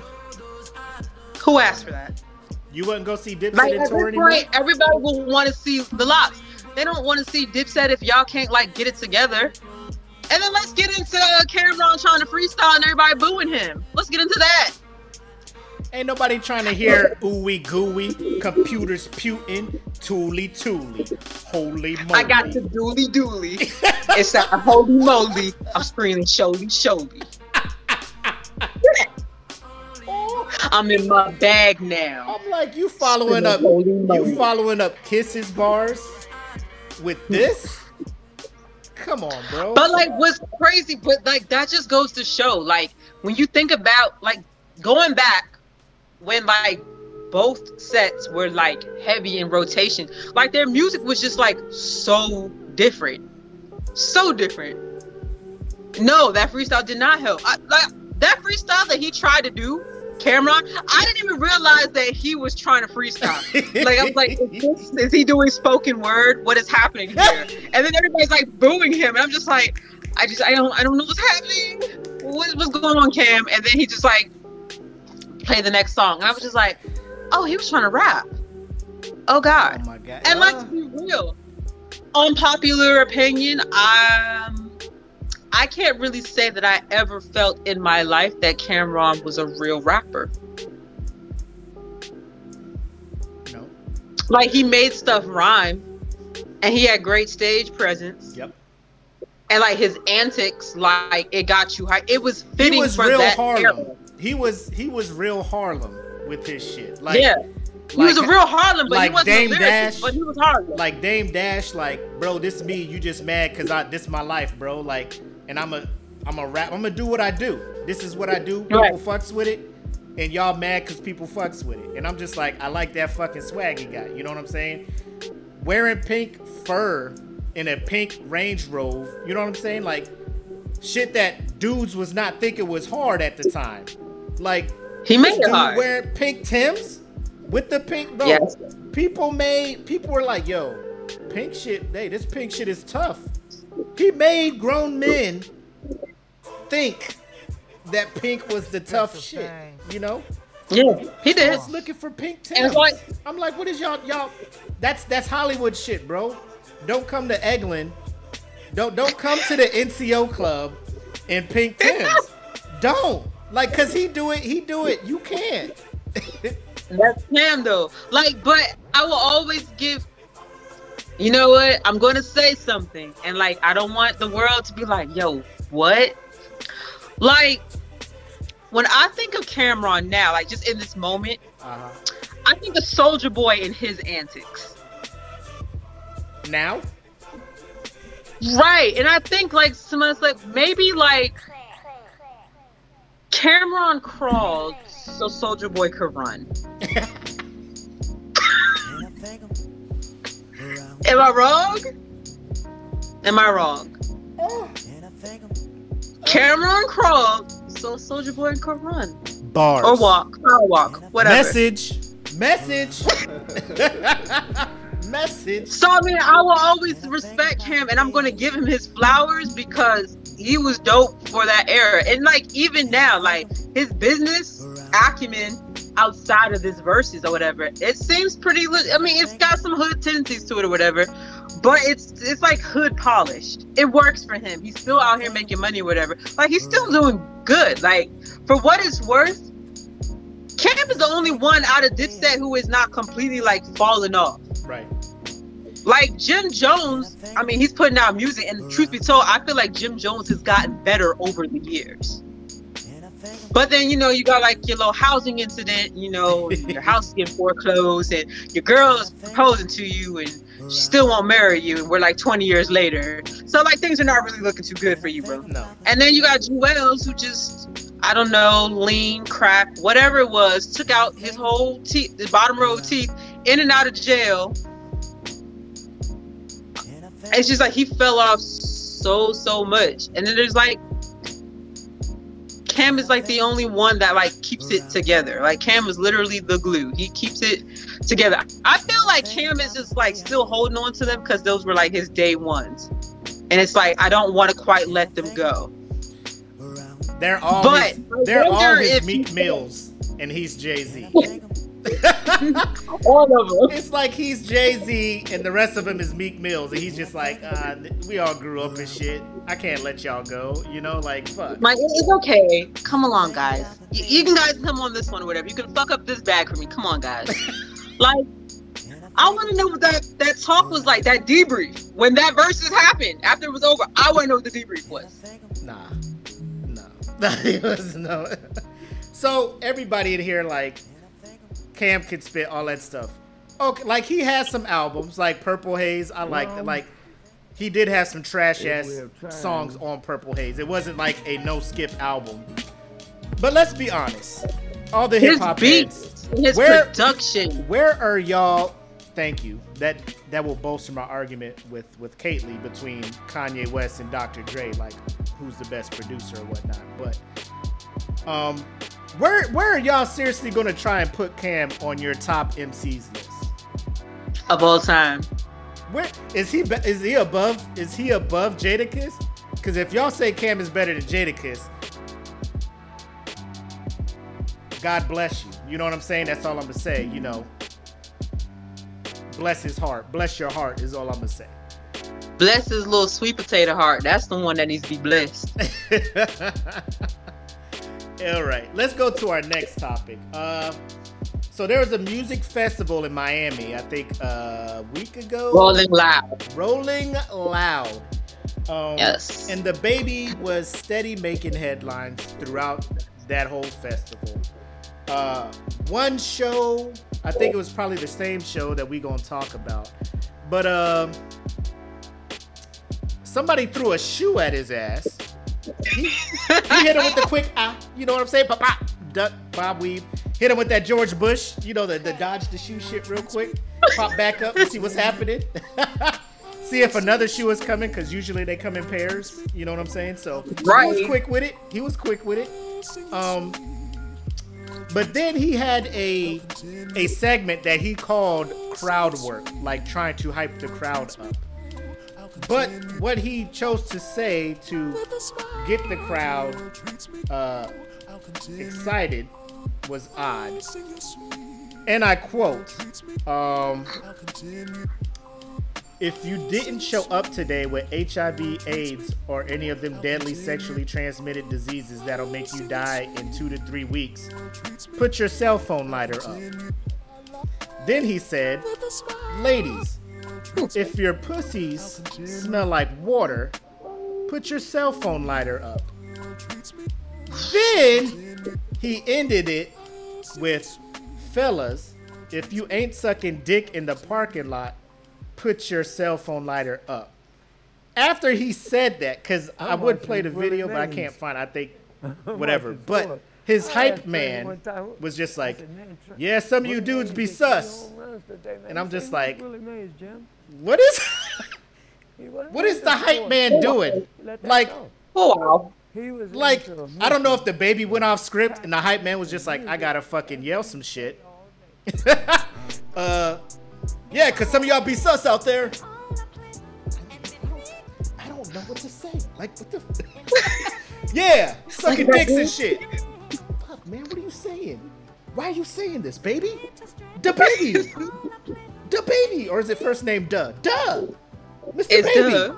Who asked for that? You wouldn't go see Dipset like, at tour anymore? Everybody will want to see The Lox. They don't want to see Dipset if y'all can't like get it together. And then let's get into Cam'ron trying to freestyle and everybody booing him. Let's get into that. Ain't nobody trying to hear ooey gooey, computers putin', tooly tooly, holy moly. I got the dooley dooley. It's a holy moly. I'm screaming showy showy. I'm in my bag now. I'm like, you following up Kisses bars with this? Come on, bro. But like, what's crazy, but like, that just goes to show, like, when you think about like going back when like both sets were like heavy in rotation, like their music was just like so different. No, that freestyle did not help. That freestyle that he tried to do, Cam'ron, I didn't even realize that he was trying to freestyle. Like, I was like, is he doing spoken word? What is happening here? And then everybody's like booing him. And I'm just like, I don't know what's happening. What's going on, Cam? And then he just like play the next song. And I was just like, oh, he was trying to rap. Oh God. Oh my God. And let's be real. Unpopular opinion, I can't really say that I ever felt in my life that Cam'ron was a real rapper. No. Like, he made stuff rhyme and he had great stage presence. Yep. And like his antics, like it got you high. It was fitting he was for real that Harlem. Era. He was real Harlem with his shit. Like, yeah. He was a real Harlem, but like he wasn't Dame a Dash, but he was Harlem. Like Dame Dash, like, bro, this is me, you just mad because this is my life, bro. Like, and I'm a rap, I'm gonna do what I do. This is what I do. People fucks with it, and y'all mad because people fucks with it. And I'm just like, I like that fucking swag he got. You know what I'm saying? Wearing pink fur in a pink Range Rover. You know what I'm saying? Like, shit that dudes was not thinking was hard at the time. Like, he made it hard. Wearing pink Timbs. With the pink, bro, yes. People were like, yo, pink shit, hey, this pink shit is tough. He made grown men think that pink was the tough shit, you know? Yeah, he did. I was looking for pink Timbs. I'm like, what is y'all, that's Hollywood shit, bro. Don't come to Eglin. Don't come to the NCO club in pink Timbs. Don't. Like, cause he do it, you can't. That's Cam though. Like, but I will always give, you know what? I'm going to say something. And like, I don't want the world to be like, yo, what? Like, when I think of Cam'ron now, like just in this moment, I think of Soulja Boy and his antics. Now? Right. And I think like someone's like, maybe like Cam'ron crawled so Soulja Boy could run. Am I wrong? Cam'ron crawled so Soulja Boy could run. Bars. Or walk. Whatever. Message. Message. So I mean, I will always respect him, and I'm going to give him his flowers because he was dope for that era. And like, even now, like his business acumen outside of this verses or whatever, it seems pretty, I mean, it's got some hood tendencies to it or whatever, but it's like hood polished. It works for him. He's still out here making money or whatever. Like, he's still doing good. Like, for what it's worth, Cam is the only one out of Dipset who is not completely like falling off. Right. Like Jim Jones, I mean, he's putting out music, and truth be told, I feel like Jim Jones has gotten better over the years. But then, you know, you got like your little housing incident, you know, your house getting foreclosed, and your girl is proposing to you, and she still won't marry you, and we're like 20 years later. So like, things are not really looking too good for you, bro. No. And then you got Juelz, who just, I don't know, lean, crack, whatever it was, took out his whole teeth, the bottom row of teeth, in and out of jail. It's just like he fell off so much. And then there's like Cam is like the only one that like keeps it together. Like Cam is literally the glue. He keeps it together. I feel like Cam is just like still holding on to them because those were like his day ones. And it's like, I don't want to quite let them go. They're all but they're all his Meek Mills and he's Jay-Z. All of them. It's like he's Jay-Z and the rest of them is Meek Mills, and he's just like, we all grew up and shit. I can't let y'all go, you know, like fuck. Like it's okay. Come along, guys. You can guys come on this one or whatever. You can fuck up this bag for me. Come on, guys. Like I want to know what that talk was like. That debrief when that versus happened after it was over. I want to know what the debrief was. Nah, no, it was no. So everybody in here like. Cam could spit all that stuff. Okay, like he has some albums like Purple Haze. I like that. Like he did have some trash ass songs on Purple Haze. It wasn't like a no skip album. But let's be honest, all the hip hop beats, his production. Where are y'all? Thank you. That will bolster my argument with Kately between Kanye West and Dr. Dre. Like who's the best producer or whatnot. But Where are y'all seriously going to try and put Cam on your top MCs list? Of all time. Where is he above Jadakiss? Because if y'all say Cam is better than Jadakiss, God bless you. You know what I'm saying? That's all I'm going to say, you know. Bless his heart. Bless your heart is all I'm going to say. Bless his little sweet potato heart. That's the one that needs to be blessed. All right, let's go to our next topic. So there was a music festival in Miami, I think a week ago. Rolling Loud. Yes. And DaBaby was steady making headlines throughout that whole festival. One show, I think it was probably the same show that we gonna talk about. But somebody threw a shoe at his ass. He hit him with the quick you know what I'm saying? Pop, duck, bob weave. Hit him with that George Bush, you know, the dodge the shoe shit real quick. Pop back up and see what's happening. See if another shoe is coming, because usually they come in pairs. You know what I'm saying? So right. He was quick with it. But then he had a segment that he called crowd work, like trying to hype the crowd up. But what he chose to say to get the crowd excited was odd. And I quote, if you didn't show up today with HIV, AIDS, or any of them deadly sexually transmitted diseases that'll make you die in 2 to 3 weeks, put your cell phone lighter up. Then he said, ladies, if your pussies smell like water, put your cell phone lighter up. Then he ended it with, fellas, if you ain't sucking dick in the parking lot, put your cell phone lighter up. After he said that, because I would play the video, but I can't find it, I think, whatever. But his hype man was just like, yeah, some of you dudes be sus. And I'm just like, what is the hype man doing? Like, I don't know if DaBaby went off script and the hype man was just like, I gotta fucking yell some shit. Yeah, because some of y'all be sus out there. I don't know what to say. Like, what the? Yeah, sucking dicks and shit. Man, what are you saying? Why are you saying this, baby? DaBaby! DaBaby! Or is it first name Duh? Duh! Mr. It's Baby! Duh.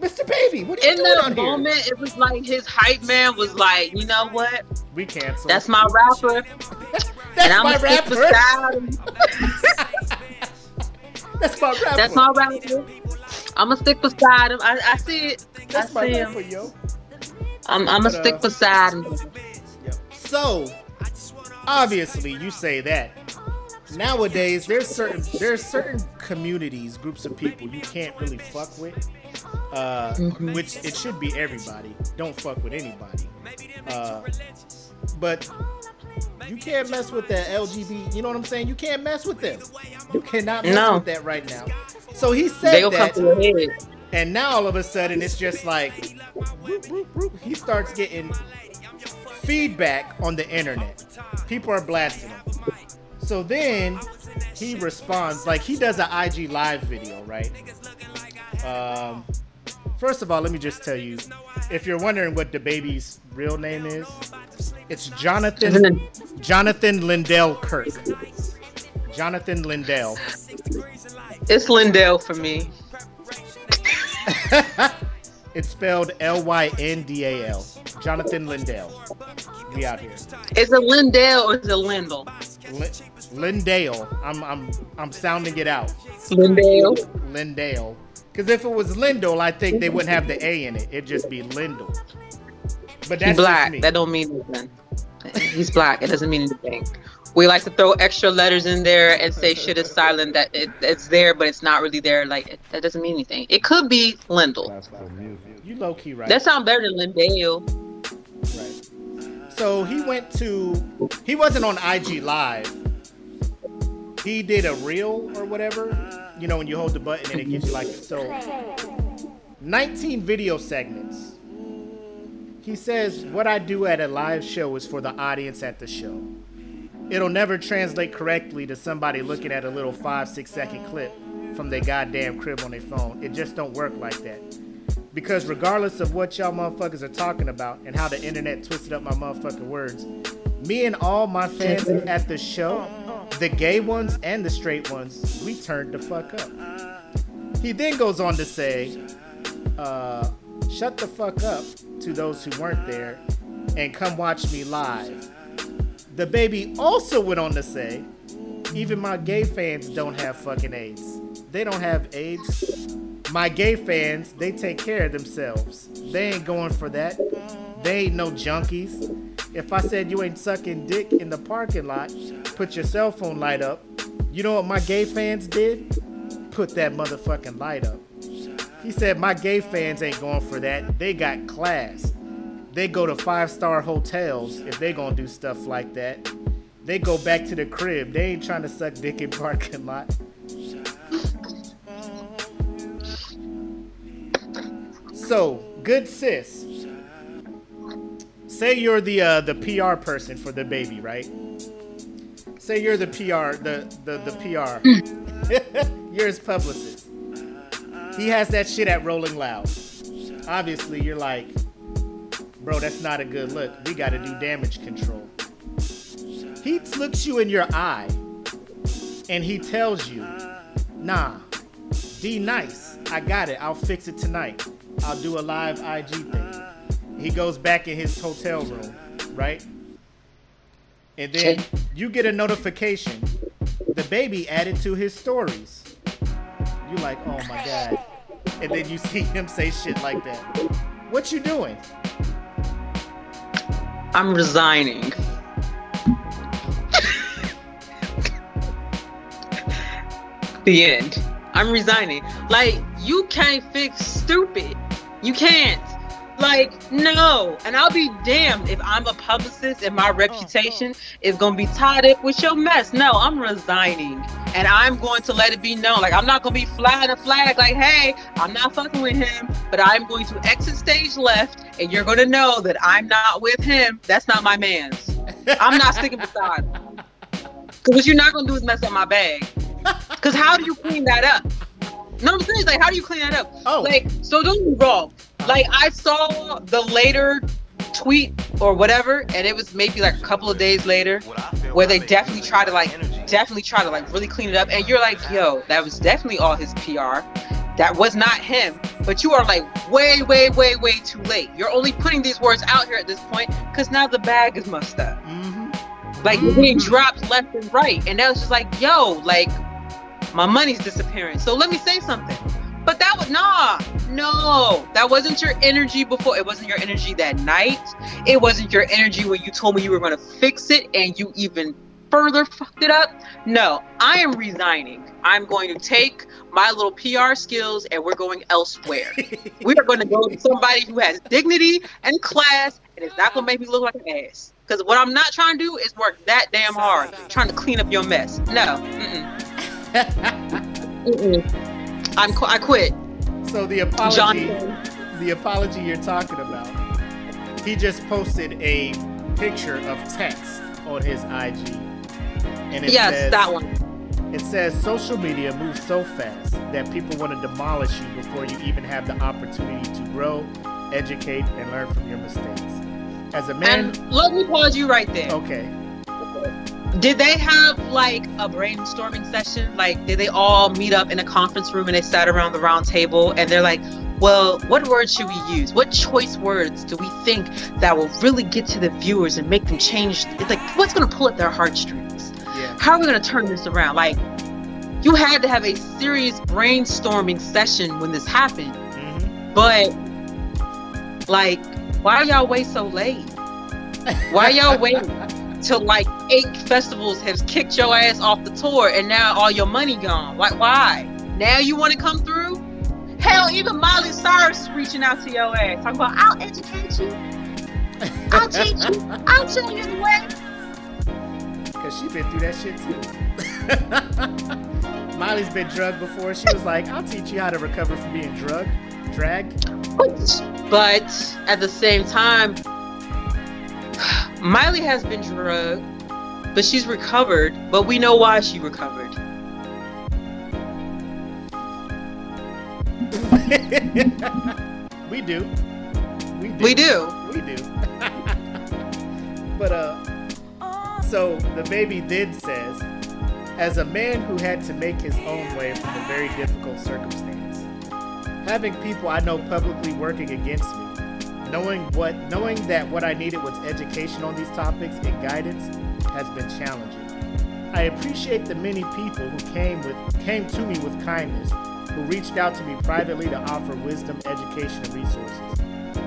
Mr. Baby, what are you doing on here? In the moment, it was like his hype man was like, you know what? We canceled. That's my rapper. That's my rapper. I'm gonna stick beside him. I see it. That's I see my rapper, him. Yo. I'm gonna stick beside him. So, obviously, you say that. Nowadays, there's certain communities, groups of people you can't really fuck with, which it should be everybody. Don't fuck with anybody. But you can't mess with that LGBT. You know what I'm saying? You can't mess with them. You cannot mess with that right now. So he said they'll that. Come to your head. And now all of a sudden, it's just like he starts getting feedback on the internet. People are blasting him. So then he responds, like he does an IG live video, right? First of all, let me just tell you, if you're wondering what DaBaby's real name is, it's Jonathan Lyndale Kirk. Jonathan Lyndale. It's Lyndale for me. It's spelled Lyndal. Jonathan Lyndale. We out here. Is it Lyndale or is it Lyndale? Lyndale. I'm sounding it out. Lyndale. Lyndale. Because if it was Lyndale, I think they wouldn't have the A in it. It'd just be Lyndale. But that's Black. That don't mean nothing. He's Black. It doesn't mean anything. We like to throw extra letters in there and say shit is silent. That it's there, but it's not really there. Like that doesn't mean anything. It could be Lyndale. You low key right. That sounds better than Lyndale. Right. So he went to. He wasn't on IG Live. He did a reel or whatever. You know when you hold the button and it gives you like so. 19 video segments. He says, what I do at a live show is for the audience at the show. It'll never translate correctly to somebody looking at a little 5-6 second clip from their goddamn crib on their phone. It just don't work like that. Because regardless of what y'all motherfuckers are talking about and how the internet twisted up my motherfucking words, me and all my fans at the show, the gay ones and the straight ones, we turned the fuck up. He then goes on to say, shut the fuck up to those who weren't there and come watch me live. DaBaby also went on to say, even my gay fans don't have fucking AIDS. They don't have AIDS. My gay fans, they take care of themselves. They ain't going for that. They ain't no junkies. If I said you ain't sucking dick in the parking lot, put your cell phone light up. You know what my gay fans did? Put that motherfucking light up. He said my gay fans ain't going for that. They got class. They go to 5-star hotels if they gonna do stuff like that. They go back to the crib. They ain't trying to suck dick in parking lot. So, good sis. Say you're the PR person for DaBaby, right? Say you're the PR, the PR. You're his publicist. He has that shit at Rolling Loud. Obviously, you're like, bro, that's not a good look. We gotta do damage control. He looks you in your eye and he tells you, nah, D-Nice, I got it. I'll fix it tonight. I'll do a live IG thing. He goes back in his hotel room, right? And then you get a notification. DaBaby added to his stories. You're like, oh my God. And then you see him say shit like that. What you doing? I'm resigning. The end. I'm resigning. Like, you can't fix stupid. You can't. Like, no. And I'll be damned if I'm a publicist and my reputation is going to be tied up with your mess. No, I'm resigning. And I'm going to let it be known. Like, I'm not going to be flying the flag. Like, hey, I'm not fucking with him, but I'm going to exit stage left, and you're going to know that I'm not with him. That's not my man's. I'm not sticking beside him. Because what you're not going to do is mess up my bag. Because how do you clean that up? No, I'm serious. Like, how do you clean that up? Oh. Like, so don't be wrong. Like, I saw the later tweet or whatever, and it was maybe like a couple of days later where they definitely try to like really clean it up, and you're like, yo, that was definitely all his PR. That was not him. But you are like way too late. You're only putting these words out here at this point because now the bag is messed up. Mm-hmm. Like, you're being dropped left and right, and that was just like, yo, like, my money's disappearing, so let me say something. But that was no, that wasn't your energy before. It wasn't your energy that night. It wasn't your energy when you told me you were going to fix it and you even further fucked it up. No, I am resigning. I'm going to take my little PR skills and we're going elsewhere. We are going to go to somebody who has dignity and class and is not going to make me look like an ass. Because what I'm not trying to do is work that damn hard trying to clean up your mess. No. I quit. So the apology you're talking about, he just posted a picture of text on his IG. And it says, that one. It says, social media moves so fast that people want to demolish you before you even have the opportunity to grow, educate, and learn from your mistakes. As a man... And let me pause you right there. Okay. Did they have like a brainstorming session? Like, did they all meet up in a conference room and they sat around the round table and they're like, well, what words should we use? What choice words do we think that will really get to the viewers and make them change? It's like, what's going to pull at their heartstrings? Yeah. How are we going to turn this around? Like, you had to have a serious brainstorming session when this happened. Mm-hmm. But like, why y'all wait so late? Why y'all wait till like 8 festivals have kicked your ass off the tour and now all your money gone? Like, why? Now you want to come through? Hell, even Miley Cyrus is reaching out to your ass. Talking about, I'll educate you. I'll teach you. I'll show you the way. Because she been through that shit too. Miley's been drugged before. She was like, I'll teach you how to recover from being dragged. But at the same time, Miley has been drugged, but she's recovered. But we know why she recovered. We do. But so the baby then says, as a man who had to make his own way from a very difficult circumstance, having people I know publicly working against me, knowing that what I needed was education on these topics and guidance has been challenging. I appreciate the many people who came to me with kindness, who reached out to me privately to offer wisdom, education, and resources.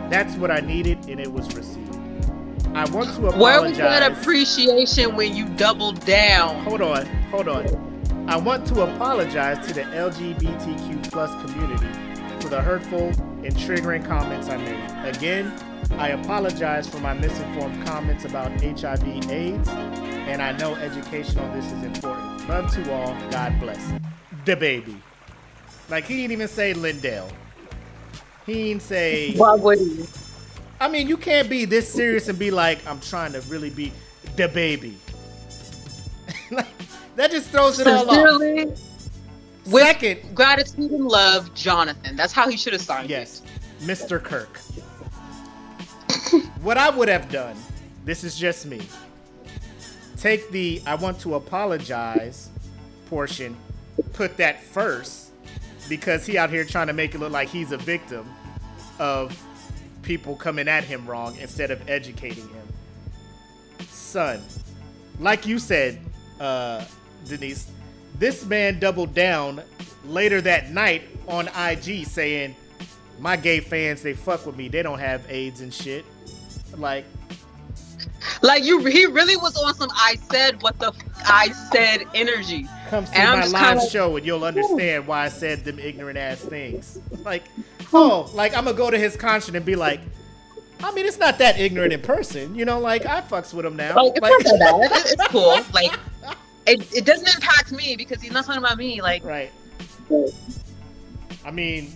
That's what I needed, and it was received. I want to apologize. Where was that appreciation when you doubled down? Hold on. I want to apologize to the LGBTQ plus community for the hurtful and triggering comments I made. Again, I apologize for my misinformed comments about HIV/AIDS, and I know education on this is important. Love to all. God bless. DaBaby. Like, he didn't even say Lyndale. He didn't say... Why would he? I mean, you can't be this serious and be like, I'm trying to really be DaBaby. Like, that just throws it all off. Second, gratitude and love, Jonathan. That's how he should have signed it. Yes, Mr. Kirk. What I would have done, this is just me, take the I want to apologize portion, put that first, because he out here trying to make it look like he's a victim of people coming at him wrong instead of educating him. Son, like you said, Denise, this man doubled down later that night on IG saying, my gay fans, they fuck with me. They don't have AIDS and shit. Like he really was on some I said what the I said energy. Come see my live show and you'll understand why I said them ignorant ass things. Like, oh, like I'm gonna go to his concert and be like, I mean, it's not that ignorant in person, you know. Like, I fucks with him now. Like, it's cool. Like, it doesn't impact me because he's not talking about me. Like, right. I mean,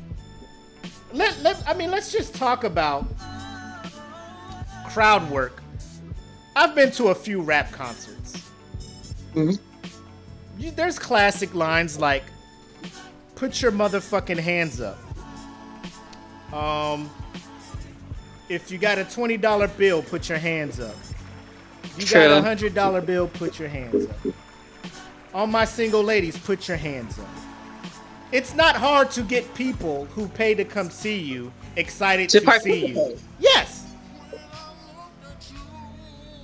let's just talk about crowd work. I've been to a few rap concerts. Mm-hmm. There's classic lines like, put your motherfucking hands up. If you got a $20 bill, put your hands up. You got a $100 bill, put your hands up. All my single ladies, put your hands up. It's not hard to get people who pay to come see you excited to see you. Yes.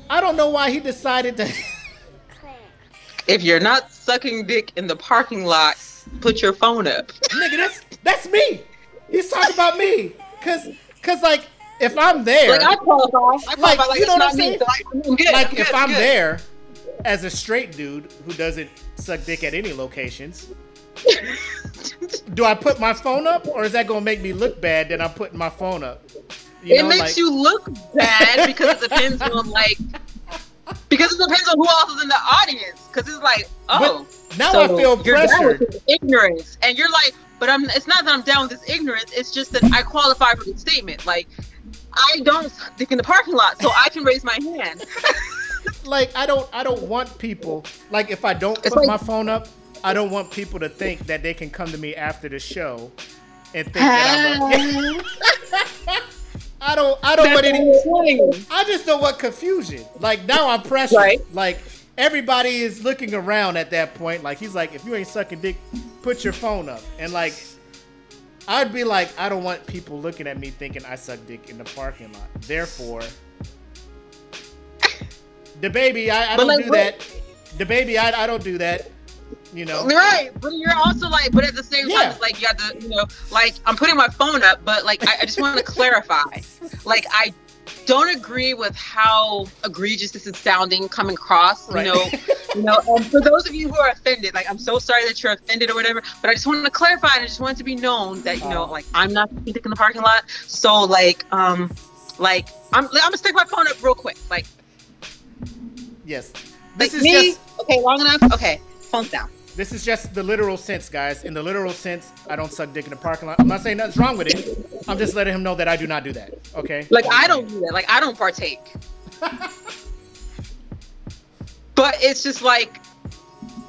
I don't know why he decided to... If you're not sucking dick in the parking lot, put your phone up. Nigga, that's me. He's talking about me. Cause like, if I'm there... Like, I qualify. Like, you know what I'm saying? Like, if I'm there, as a straight dude who doesn't suck dick at any locations, do I put my phone up? Or is that going to make me look bad that I'm putting my phone up? You know, it makes you look bad because it depends on who else is in the audience. Because it's like, oh, but now so I feel pressured, ignorance, and you're like, but it's not that I'm down with this ignorance. It's just that I qualify for the statement. Like, I don't stick in the parking lot, so I can raise my hand. Like, I don't want people, like, if I don't put my phone up, I don't want people to think that they can come to me after the show and think that I'm like, I don't want any, I just don't want confusion. Like, now I'm pressured. Right. Like, everybody is looking around at that point. Like, he's like, if you ain't sucking dick, put your phone up. And like, I'd be like, I don't want people looking at me thinking I suck dick in the parking lot. Therefore, DaBaby, I don't like, do that. DaBaby, I don't do that. You know, right? But you're also like, but at the same time, it's like you have to, you know, like I'm putting my phone up, but like I just want to clarify, like I don't agree with how egregious this is sounding, coming across, you know, And for those of you who are offended, like I'm so sorry that you're offended or whatever, but I just wanted to clarify and I just wanted to be known that you know, like I'm not in the parking lot, so like I'm gonna stick my phone up real quick, like yes, this like is me, just okay, long enough, okay, phone's down. This is just the literal sense, guys. In the literal sense, I don't suck dick in the parking lot. I'm not saying nothing's wrong with it. I'm just letting him know that I do not do that. Okay? Like, I don't do that. Like, I don't partake. But it's just like,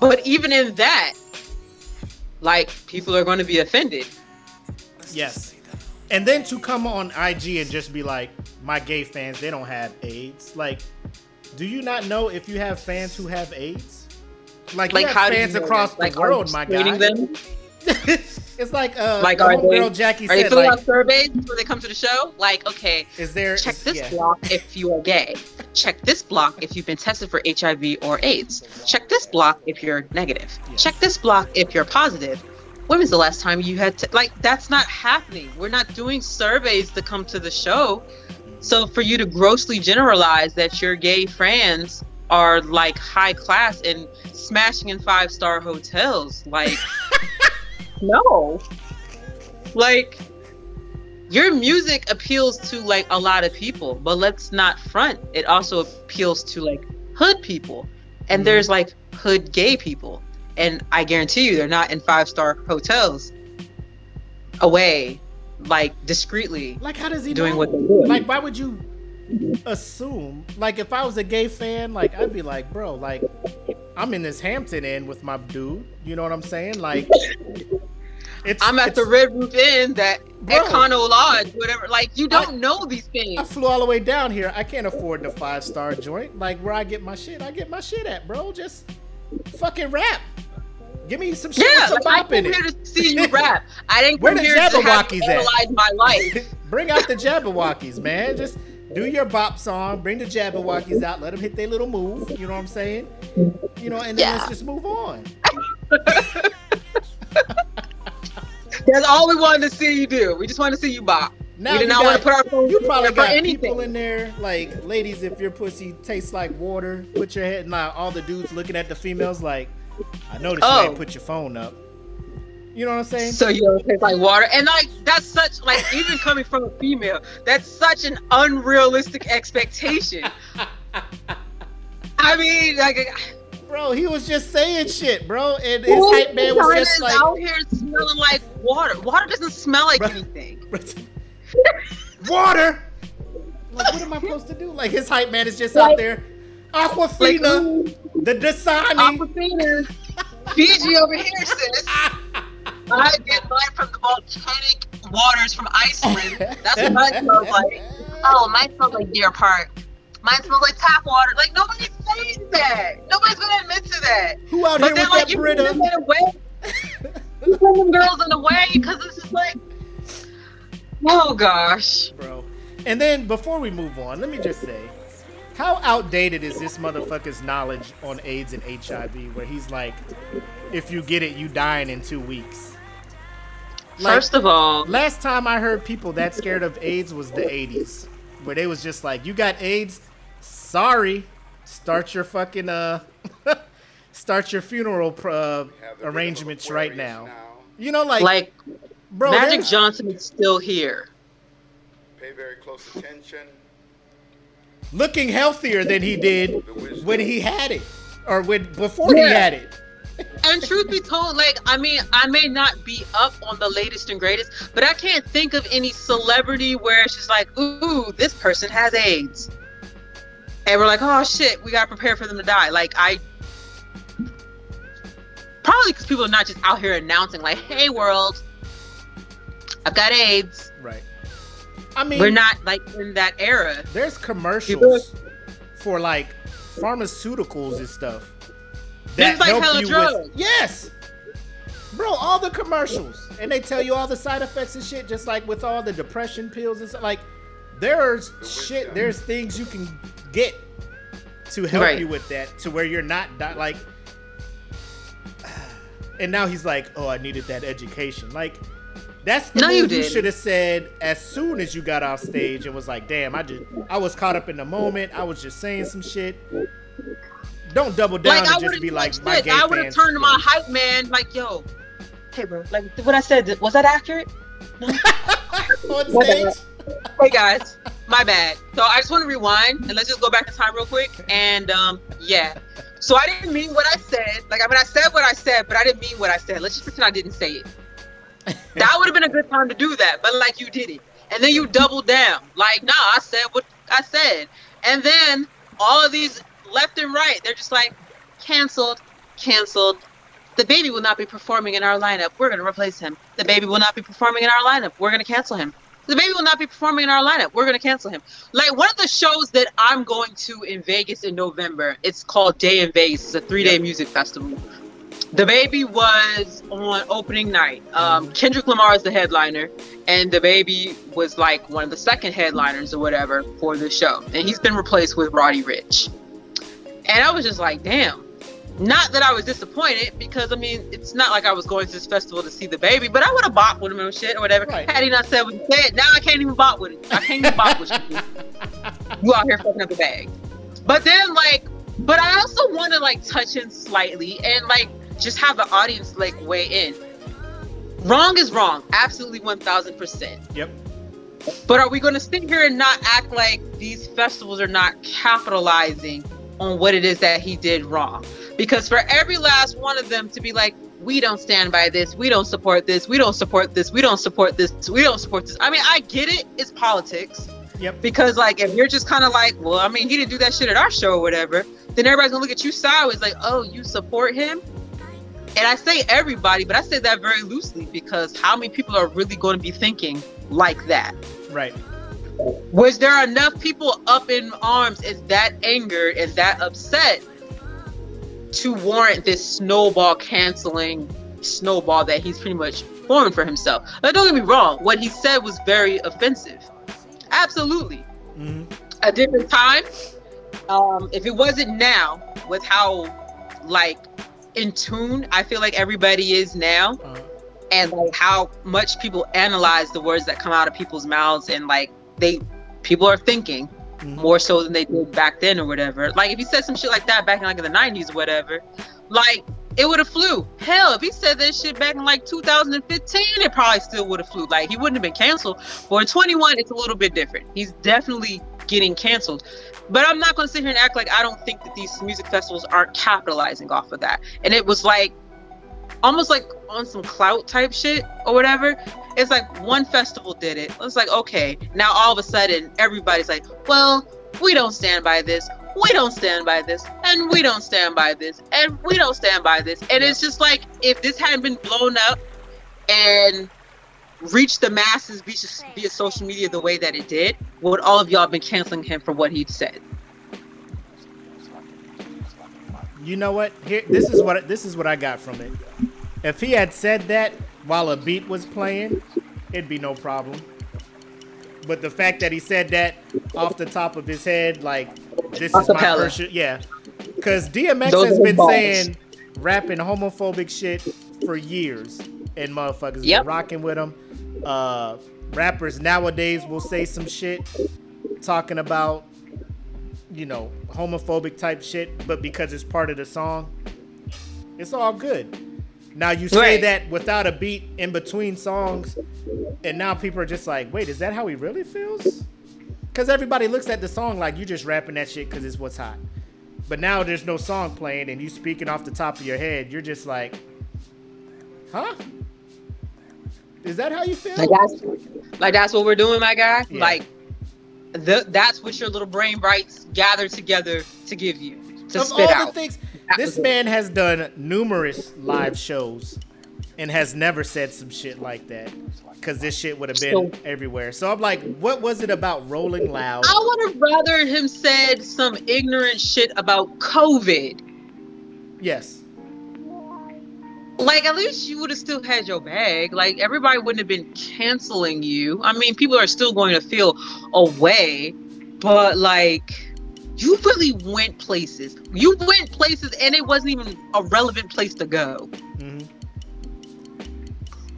but even in that, like, people are going to be offended. Yes. And then to come on IG and just be like, my gay fans, they don't have AIDS. Like, do you not know if you have fans who have AIDS? Like you have fans across the world, my guy. It's like the girl Jackie said. Are they filling out surveys when they come to the show? Like, okay, check this block if you are gay. Check this block if you've been tested for HIV or AIDS. Check this block if you're negative. Check this block if you're positive. When was the last time you had... like, that's not happening. We're not doing surveys to come to the show. So for you to grossly generalize that your gay friends are like high class and smashing in 5-star hotels, like no, like your music appeals to like a lot of people, but let's not front, it also appeals to like hood people, and there's like hood gay people, and I guarantee you they're not in 5-star hotels away, like discreetly, like how does he doing know? What they're doing, like why would you assume? Like if I was a gay fan, like I'd be like, bro, like I'm in this Hampton Inn with my dude, you know what I'm saying? Like I'm at the Red Roof Inn at Econo Lodge, whatever. Like you don't know these things. I flew all the way down here. I can't afford the 5-star joint. Like where I get my shit at, bro. Just fucking rap. Give me some shit with some bop in it. Yeah, I came here to see you rap. I didn't come here to have you analyze my life. Bring out the Jabberwockies, man. Just do your bop song, bring the Jabberwockies out, let them hit their little move, you know what I'm saying? You know, and then let's just move on. That's all we wanted to see you do. We just wanted to see you bop. Now we did not want to put our phones in there for anything. You probably got people in there, like, ladies, if your pussy tastes like water, put your head, now all the dudes looking at the females like, I noticed you ain't put your phone up. You know what I'm saying? So you don't taste like water. And like, that's such, like, even coming from a female, that's such an unrealistic expectation. I mean, like... Bro, he was just saying shit, bro. And his hype man was just like... out here smelling like water. Water doesn't smell like anything. Water? Like, what am I supposed to do? Like, his hype man is just out there. Aquafina. Like, the Dasani. Aquafina. Fiji over here, sis. I get mine from the volcanic waters from Iceland. That's what mine smells like. Oh, mine smells like Deer Park. Mine smells like tap water. Like, nobody's saying that. Nobody's going to admit to that. Who out here with like, that Brita? But then, like, you put them girls in the way because it's just like, oh, gosh. Bro. And then, before we move on, let me just say, how outdated is this motherfucker's knowledge on AIDS and HIV where he's like, if you get it, you dying in 2 weeks? Like, first of all, last time I heard people that scared of AIDS was the 80s, where they was just like, you got AIDS, sorry, start your fucking start your funeral arrangements right now. You know, like bro, Magic Johnson is still here. Pay very close attention. Looking healthier than he did when he had it, or when before he had it. And truth be told, like, I mean, I may not be up on the latest and greatest, but I can't think of any celebrity where it's just like, ooh, this person has AIDS. And we're like, oh, shit, we got to prepare for them to die. Like, I... Probably because people are not just out here announcing, like, hey, world, I've got AIDS. Right. I mean... We're not, like, in that era. There's commercials for, like, pharmaceuticals and stuff. That like help you drugs. With yes, bro, all the commercials, and they tell you all the side effects and shit, just like with all the depression pills and stuff. Like, there's shit, there's things you can get to help right. you with that, to where you're not like. And now he's like, oh, I needed that education. Like, that's the move you should have said as soon as you got off stage and was like, damn, I was caught up in the moment. I was just saying some shit. Don't double down and just be like, my gay fans. I would have turned to my hype man, like, yo, hey, bro, like, what I said, was that accurate? No. On stage? Hey, guys, my bad. So I just want to rewind, and let's just go back in time real quick. And, yeah. So I didn't mean what I said. Like, I mean, I said what I said, but I didn't mean what I said. Let's just pretend I didn't say it. That would have been a good time to do that, but, like, you did it. And then you doubled down. Like, nah, I said what I said. And then all of these... left and right, they're just like, canceled. The baby will not be performing in our lineup. We're going to replace him. The baby will not be performing in our lineup. We're going to cancel him. The baby will not be performing in our lineup. We're going to cancel him. Like, one of the shows that I'm going to in Vegas in November, it's called Day in Vegas. It's a 3-day music festival. The baby was on opening night. Kendrick Lamar is the headliner, and the baby was like one of the second headliners or whatever for the show. And he's been replaced with Roddy Ricch. And I was just like, damn. Not that I was disappointed, because, I mean, it's not like I was going to this festival to see the baby, but I would have bopped with him and shit or whatever. Right. Had he not said what he said, now I can't even bop with it. I can't even bop with you. You out here fucking up the bag. But then, like, but I also want to, like, touch in slightly and, like, just have the audience, like, weigh in. Wrong is wrong. Absolutely 1,000%. Yep. But are we going to sit here and not act like these festivals are not capitalizing on what it is that he did wrong? Because for every last one of them to be like, we don't stand by this, we don't support this, we don't support this, we don't support this, we don't support this. I mean, I get it, it's politics. Yep. Because, like, if you're just kind of like, well, I mean, he didn't do that shit at our show or whatever, then everybody's gonna look at you sideways like, oh, you support him? And I say everybody, but I say that very loosely, because how many people are really going to be thinking like that? Right. Was there enough people up in arms? Is that anger? Is that upset to warrant this snowball that he's pretty much forming for himself? Now, don't get me wrong. What he said was very offensive. Absolutely. Mm-hmm. A different time. If it wasn't now, with how, like, in tune I feel like everybody is now, and like how much people analyze the words that come out of people's mouths, and like, people are thinking more so than they did back then or whatever. Like, if he said some shit like that back in, like, in the 90s or whatever, like, it would have flew. Hell, if he said that shit back in, like, 2015, it probably still would have flew. Like, he wouldn't have been canceled. But in 21, it's a little bit different. He's definitely getting canceled. But I'm not going to sit here and act like I don't think that these music festivals aren't capitalizing off of that. And it was like, almost like on some clout type shit or whatever. It's like, one festival did it. It's like, okay, now all of a sudden everybody's like, well, we don't stand by this, we don't stand by this, and we don't stand by this, and we don't stand by this. And it's just like, if this hadn't been blown up and reached the masses via social media the way that it did, would all of y'all been canceling him for what he'd said? You know what? Here, this is what I got from it. If he had said that while a beat was playing, it'd be no problem. But the fact that he said that off the top of his head, like, this is my person. Yeah. Because DMX has been saying rapping homophobic shit for years, and motherfuckers been rocking with him. Rappers nowadays will say some shit talking about, you know, homophobic type shit, but because it's part of the song, it's all good. Now you say that without a beat in between songs, and now people are just like, wait, is that how he really feels? Because everybody looks at the song like, you just rapping that shit because it's what's hot. But now there's no song playing and you speaking off the top of your head. You're just like, huh? Is that how you feel? Like that's what we're doing, my guy? Yeah. Like, that's what your little brain bites gather together to give you, to of spit all out. The things, this man has done numerous live shows and has never said some shit like that, because this shit would have been everywhere. So I'm like, what was it about Rolling Loud? I would have rather him said some ignorant shit about COVID. Yes. Like, at least you would have still had your bag. Like, everybody wouldn't have been canceling you. I mean, people are still going to feel away, but like, you really went places. You went places, and it wasn't even a relevant place to go. Mm-hmm.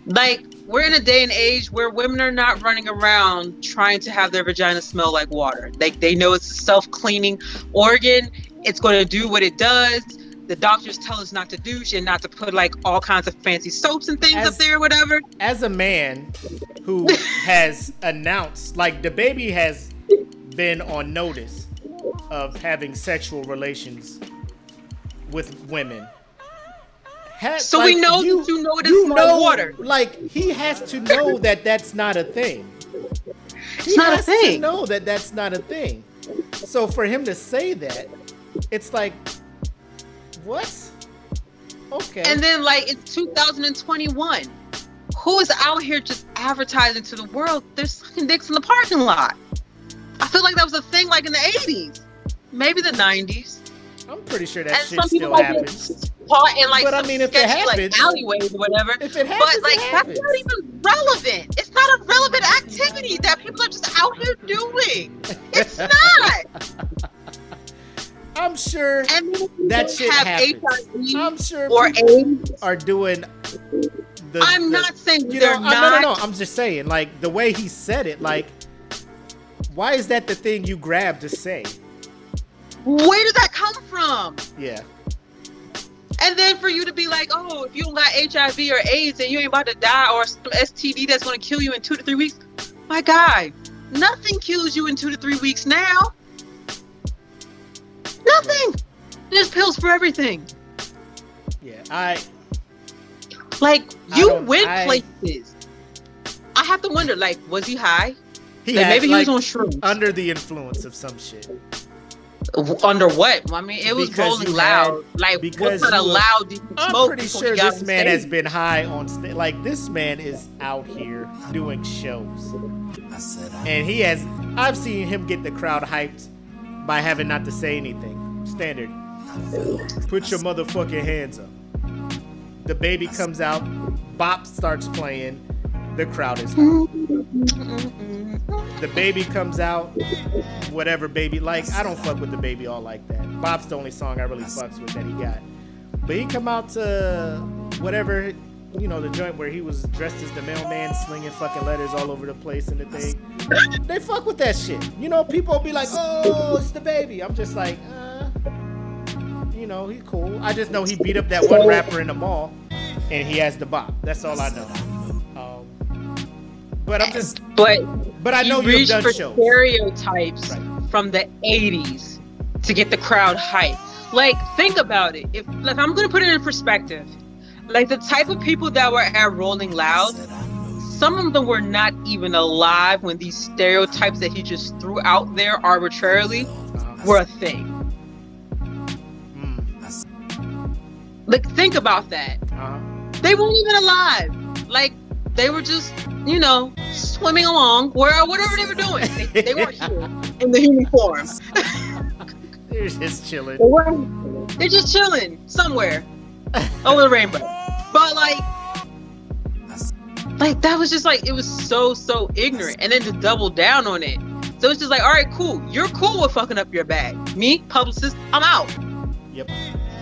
Like, we're in a day and age where women are not running around trying to have their vagina smell like water. Like, they know it's a self-cleaning organ. It's going to do what it does. The doctors tell us not to douche and not to put like all kinds of fancy soaps and things up there or whatever. As a man who has announced, like, DaBaby has been on notice of having sexual relations with women. So like, we know you know it is no water. Like, he has to know that that's not a thing. He has to know that that's not a thing. So for him to say that, it's like, what? Okay. And then, like, it's 2021. Who is out here just advertising to the world they're sucking dicks in the parking lot? I feel like that was a thing, like, in the 80s. Maybe the 90s. I'm pretty sure that shit still happens. And like, but I mean, if it happens, like alleyways or whatever. If it happens, but like, that's not even relevant. It's not a relevant activity that people are just out here doing. It's not. I'm sure that shit happens. HIV, I'm sure or AIDS are doing. I'm not saying they're not. No. I'm just saying, like, the way he said it, like, why is that the thing you grab to say? Where did that come from? Yeah. And then for you to be like, oh, if you don't got HIV or AIDS and you ain't about to die, or STD that's going to kill you in 2 to 3 weeks, my guy, nothing kills you in 2 to 3 weeks now. Nothing. There's pills for everything. Yeah, places. I have to wonder, like, was he high? Maybe he was on shrooms. Under the influence of some shit. Under what? I mean, it was because Rolling Loud. Like, what kind of loud did you smoke? I'm pretty sure this man has been high on stage. Like, this man is out here doing shows. And he has... I've seen him get the crowd hyped by having not to say anything. Standard. Put your motherfucking hands up. The baby comes out. Bop starts playing. The crowd is hyped. The baby comes out, whatever baby likes. I don't fuck with the baby all like that. Bob's the only song I really fucks with that he got. But he come out to whatever, you know, the joint where he was dressed as the mailman, slinging fucking letters all over the place and the thing. They fuck with that shit. You know, people be like, oh, it's the baby. I'm just like, you know, he cool. I just know he beat up that one rapper in the mall, and he has the bop. That's all I know. But I'm just... But I know you've done shows. Stereotypes from the 80s to get the crowd hyped. Like, think about it. If, like, I'm going to put it in perspective. Like, the type of people that were at Rolling Loud, some of them were not even alive when these stereotypes that he just threw out there arbitrarily were a thing. Like, think about that. They weren't even alive. Like, they were just... you know, swimming along, whatever they were doing. They weren't here in the human form. They're just chilling. They're just chilling somewhere over the rainbow. But like that was just like, it was so ignorant. And then to double down on it. So it's just like, all right, cool. You're cool with fucking up your bag. Me, publicist, I'm out. Yep.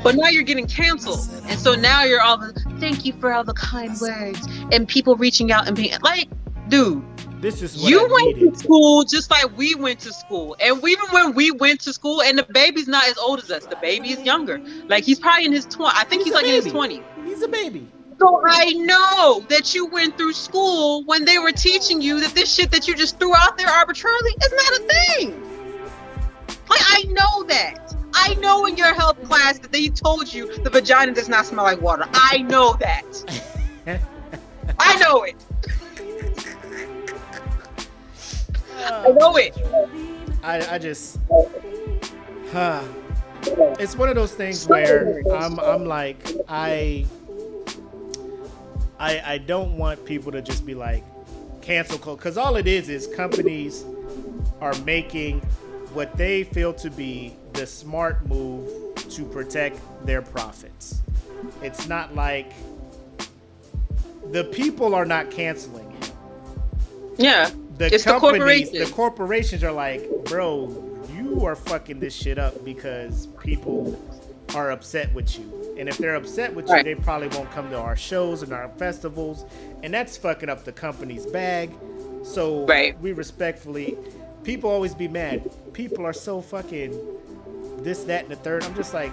But now you're getting canceled. And so now you're all thank you for all the kind words and people reaching out and being like, dude, this is what you went to school just like we went to school. And even when we went to school, and the baby's not as old as us, the baby is younger. Like, he's probably in his 20s. I think he's like in his 20s. He's a baby. So I know that you went through school when they were teaching you that this shit that you just threw out there arbitrarily is not a thing. Like, I know that. I know know in your health class that they told you the vagina does not smell like water. I know that. I know it. I know it. I just... It's one of those things where I'm like, I don't want people to just be like, cancel culture. Because all it is companies are making what they feel to be the smart move to protect their profits. It's not like the people are not canceling it. Yeah. The corporations are like, bro, you are fucking this shit up because people are upset with you. And if they're upset with you, they probably won't come to our shows and our festivals. And that's fucking up the company's bag. So we respectfully, people always be mad. People are so fucking this, that, and the third. I'm just like,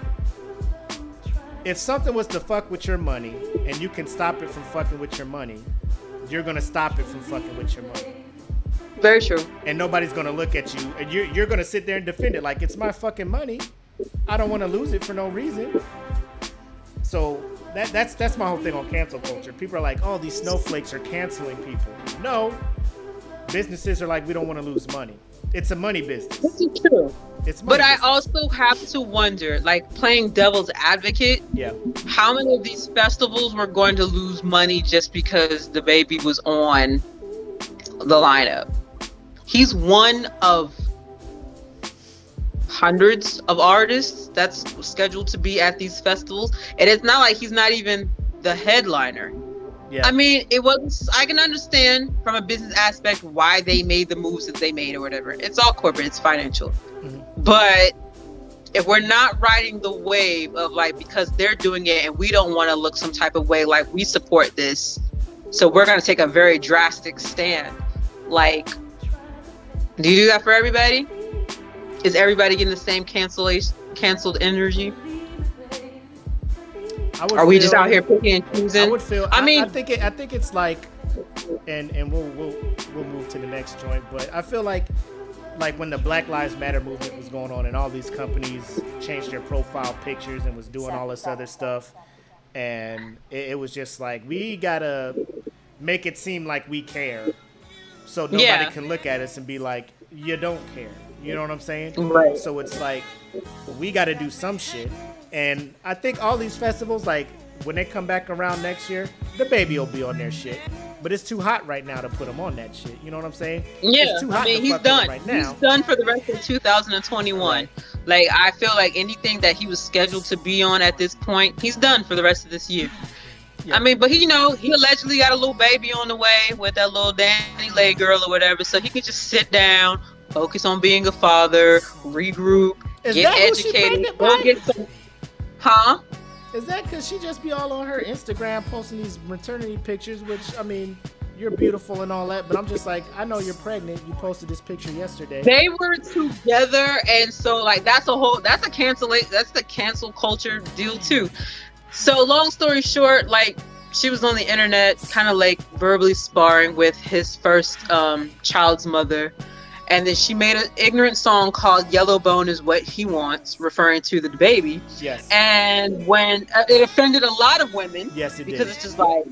if something was to fuck with your money and you can stop it from fucking with your money, you're going to stop it from fucking with your money. Very true. And nobody's going to look at you. And you're going to sit there and defend it like, it's my fucking money. I don't want to lose it for no reason. So that's my whole thing on cancel culture. People are like, oh, these snowflakes are canceling people. No. Businesses are like, we don't want to lose money. It's a money business. This is true. It's money business. I also have to wonder, like playing devil's advocate, how many of these festivals were going to lose money just because DaBaby was on the lineup? He's one of hundreds of artists that's scheduled to be at these festivals. And it's not like he's not even the headliner. Yeah. I mean, I can understand from a business aspect why they made the moves that they made or whatever. It's all corporate. It's financial. Mm-hmm. But if we're not riding the wave of like, because they're doing it and we don't want to look some type of way like we support this, so we're going to take a very drastic stand. Like, do you do that for everybody? Is everybody getting the same canceled energy? Are we just out here picking and choosing? I think it's like, and we'll move to the next joint, but I feel like when the Black Lives Matter movement was going on and all these companies changed their profile pictures and was doing all this other stuff, and it was just like, we gotta make it seem like we care so nobody can look at us and be like, you don't care. You know what I'm saying? Right. So it's like, we got to do some shit. And I think all these festivals, like, when they come back around next year, DaBaby will be on their shit. But it's too hot right now to put him on that shit. You know what I'm saying? Yeah. It's too hot to fuck him right now. He's done for the rest of 2021. Like, I feel like anything that he was scheduled to be on at this point, he's done for the rest of this year. Yeah. I mean, but he allegedly got a little baby on the way with that little Danny Lay girl or whatever. So he could just sit down, focus on being a father, regroup, get educated, go get some. Huh? Is that because she just be all on her Instagram posting these maternity pictures, which, I mean, you're beautiful and all that, but I'm just like, I know you're pregnant. You posted this picture yesterday. They were together, and so, like, that's the cancel culture deal, too. So, long story short, like, she was on the internet kind of, like, verbally sparring with his first child's mother. And then she made an ignorant song called Yellow Bone Is What He Wants, referring to the baby. Yes. And when it offended a lot of women. Yes, it did. Because it's just like,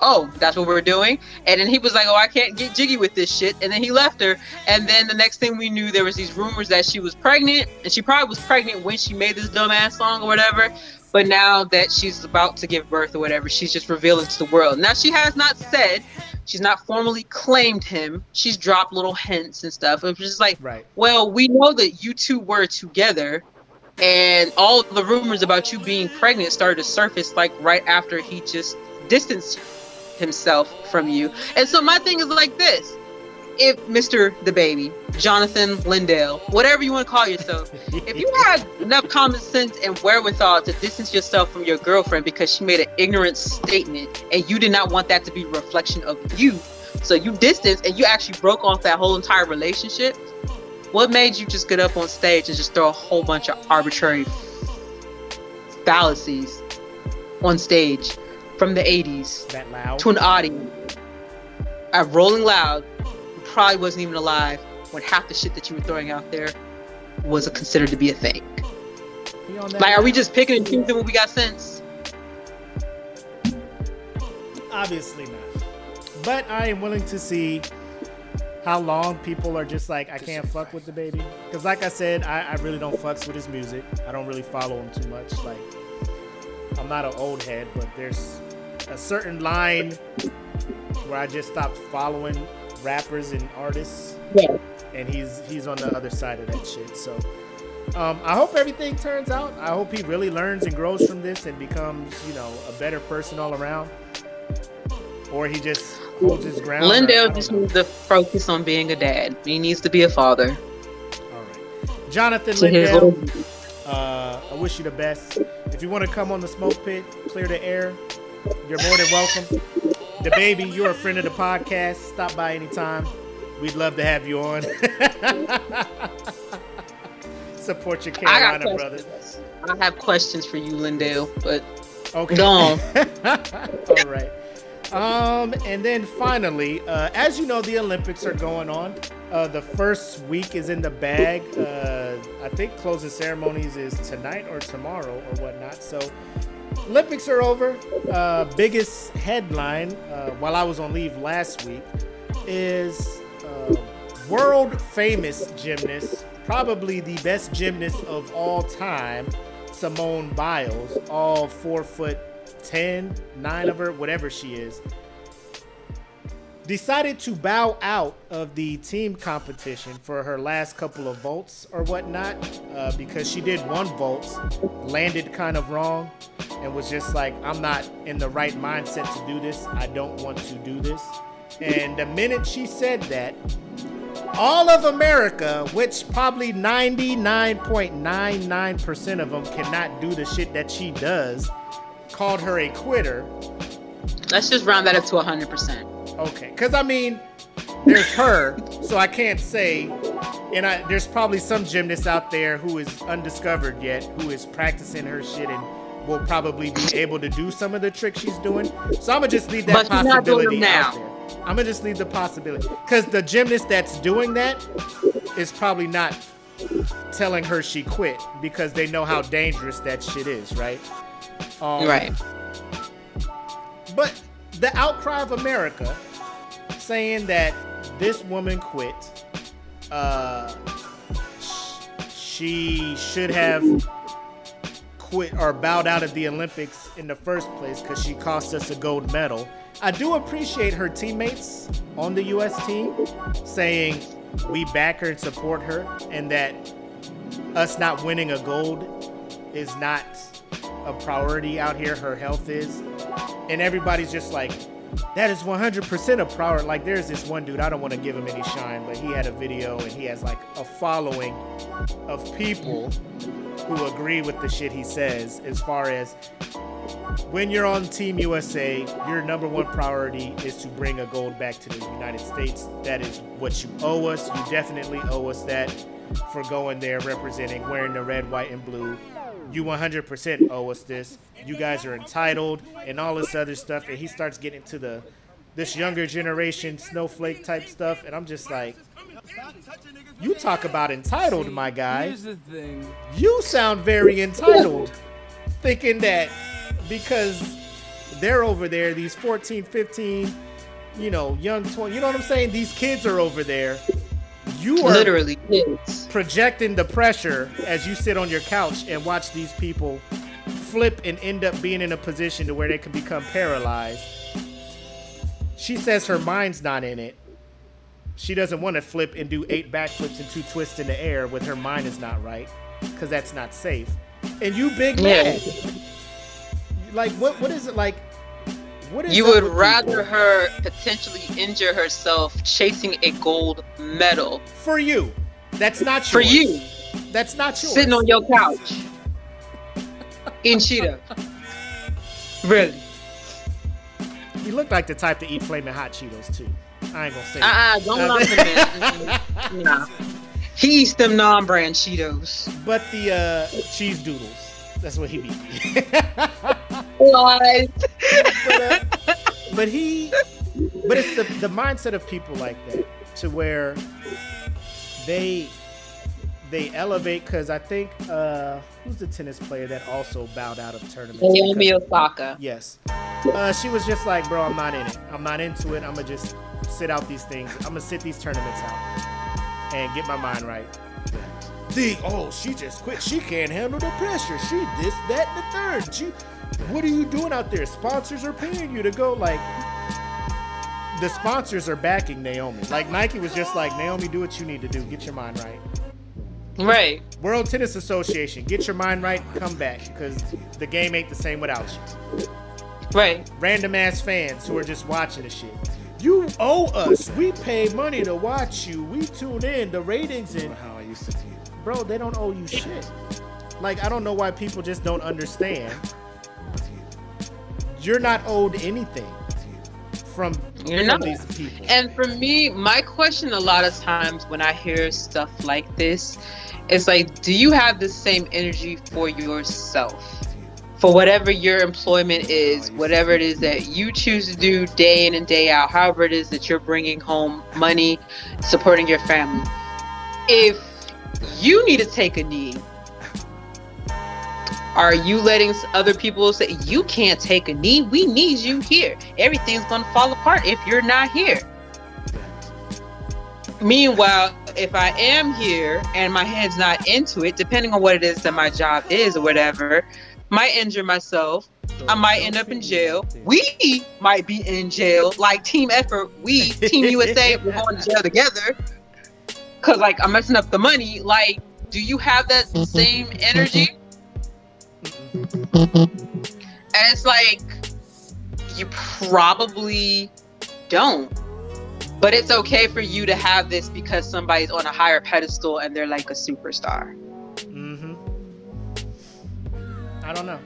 oh, that's what we're doing. And then he was like, oh, I can't get jiggy with this shit. And then he left her. And then the next thing we knew, there was these rumors that she was pregnant. And she probably was pregnant when she made this dumbass song or whatever. But now that she's about to give birth or whatever, she's just revealing to the world. Now, she has not said, she's not formally claimed him. She's dropped little hints and stuff. It was just like, well, we know that you two were together. And all the rumors about you being pregnant started to surface like right after he just distanced himself from you. And so my thing is like this. If Mr. DaBaby, Jonathan Lyndale, whatever you want to call yourself, if you had enough common sense and wherewithal to distance yourself from your girlfriend because she made an ignorant statement and you did not want that to be a reflection of you, so you distanced and you actually broke off that whole entire relationship, what made you just get up on stage and just throw a whole bunch of arbitrary fallacies on stage from the 80s that loud to an audience at Rolling Loud? Probably wasn't even alive when half the shit that you were throwing out there was considered to be a thing. Like, are we just picking and choosing what we got sense? Obviously not. But I am willing to see how long people are just like, I can't fuck with DaBaby. Because like I said, I really don't fucks with his music. I don't really follow him too much. Like, I'm not an old head, but there's a certain line where I just stopped following rappers and artists. Yeah. And he's on the other side of that shit. So I hope everything turns out. I hope he really learns and grows from this and becomes, you know, a better person all around. Or he just holds his ground. Lyndale just needs to focus on being a dad. He needs to be a father. All right. Jonathan Lyndale, I wish you the best. If you want to come on the Smoke Pit, clear the air, you're more than welcome. DaBaby, you're a friend of the podcast. Stop by anytime. We'd love to have you on. Support your Carolina brothers. I have questions for you, Lyndale, but okay. Go on. All right. And then finally, as you know, the Olympics are going on. The first week is in the bag. I think closing ceremonies is tonight or tomorrow or whatnot. So Olympics are over. Biggest headline while I was on leave last week is world famous gymnast, probably the best gymnast of all time, Simone Biles, all 4'10", 9 of her, whatever she is, decided to bow out of the team competition for her last couple of vaults or whatnot, because she did one vault, landed kind of wrong, and was just like, I'm not in the right mindset to do this. I don't want to do this. And the minute she said that, all of America, which probably 99.99% of them cannot do the shit that she does, called her a quitter. Let's just round that up to 100%. Okay, because I mean, there's her, so I can't say, and there's probably some gymnast out there who is undiscovered yet, who is practicing her shit and will probably be able to do some of the tricks she's doing. So I'm gonna just leave that possibility out there. I'm gonna just leave the possibility, because the gymnast that's doing that is probably not telling her she quit because they know how dangerous that shit is, right? Right. But the outcry of America saying that this woman quit, she should have quit or bowed out of the Olympics in the first place because she cost us a gold medal. I do appreciate her teammates on the U.S. team saying we back her and support her, and that us not winning a gold is not a priority out here. Her health is, and everybody's just like, that is 100% a priority. Like, there's this one dude, I don't want to give him any shine, but he had a video and he has like a following of people who agree with the shit he says, as far as when you're on Team USA, your number one priority is to bring a gold back to the United States. That is what you owe us. You definitely owe us that for going there, representing, wearing the red, white, and blue. You 100% owe us this. You guys are entitled and all this other stuff. And he starts getting to this younger generation snowflake type stuff. And I'm just like, you talk about entitled, my guy. You sound very entitled, thinking that because they're over there, these 14, 15, you know, young 20, you know what I'm saying? These kids are over there. You are literally projecting the pressure as you sit on your couch and watch these people flip and end up being in a position to where they can become paralyzed. She says her mind's not in it. She doesn't want to flip and do 8 backflips and 2 twists in the air with her mind is not right, because that's not safe. And you big man. Like, what is it like? What is you would rather people? Her potentially injure herself chasing a gold medal. For you. That's not yours. For you. That's not yours. Sitting on your couch. In Cheetos. Really. You look like the type to eat Flamin' Hot Cheetos, too. I ain't gonna say that. Don't love him, man. Nah. He eats them non-brand Cheetos. But the cheese doodles. That's what he be. What? But it's the mindset of people like that, to where they elevate because I think who's the tennis player that also bowed out of tournaments? Naomi Osaka. Yes. She was just like, bro, I'm not in it. I'm not into it. I'm gonna just sit out these things. I'm gonna sit these tournaments out and get my mind right. Oh, she just quit. She can't handle the pressure. She this, that, and the third. What are you doing out there? Sponsors are paying you to go. Like, the sponsors are backing Naomi. Like, Nike was just like, Naomi, do what you need to do. Get your mind right. Right. World Tennis Association, get your mind right. Come back, because the game ain't the same without you. Right. Random ass fans who are just watching the shit. You owe us. We pay money to watch you. We tune in. The ratings and how I used to. Bro, they don't owe you shit. Like, I don't know why people just don't understand. You're not owed anything from these people. And for me, my question a lot of times when I hear stuff like this is like, do you have the same energy for yourself? For whatever your employment is, whatever it is that you choose to do day in and day out, however it is that you're bringing home money, supporting your family. If you need to take a knee, are you letting other people say you can't take a knee? We need you here. Everything's going to fall apart if you're not here. Meanwhile, if I am here and my head's not into it, depending on what it is that my job is or whatever, might injure myself. I might end up in jail. We might be in jail. Like, team effort, we, Team USA, we're going to jail together. Because, like, I'm messing up the money. Like, do you have that same energy? And it's like, you probably don't. But it's okay for you to have this because somebody's on a higher pedestal and they're like a superstar. Mm-hmm. I don't know.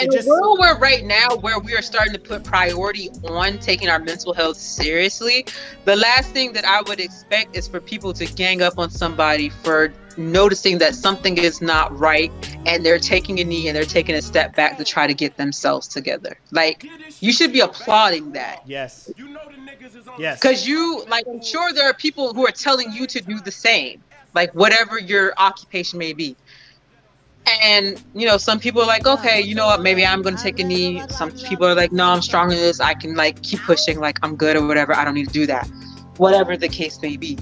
In the world we're right now, where we are starting to put priority on taking our mental health seriously, the last thing that I would expect is for people to gang up on somebody for noticing that something is not right and they're taking a knee and they're taking a step back to try to get themselves together. Like, you should be applauding that. Yes. Yes. Because you, like, I'm sure there are people who are telling you to do the same, like, whatever your occupation may be. And, you know, some people are like, okay, you know what, maybe I'm going to take a knee. Some people are like, no, I'm stronger than this. I can, like, keep pushing, like, I'm good or whatever. I don't need to do that, whatever the case may be.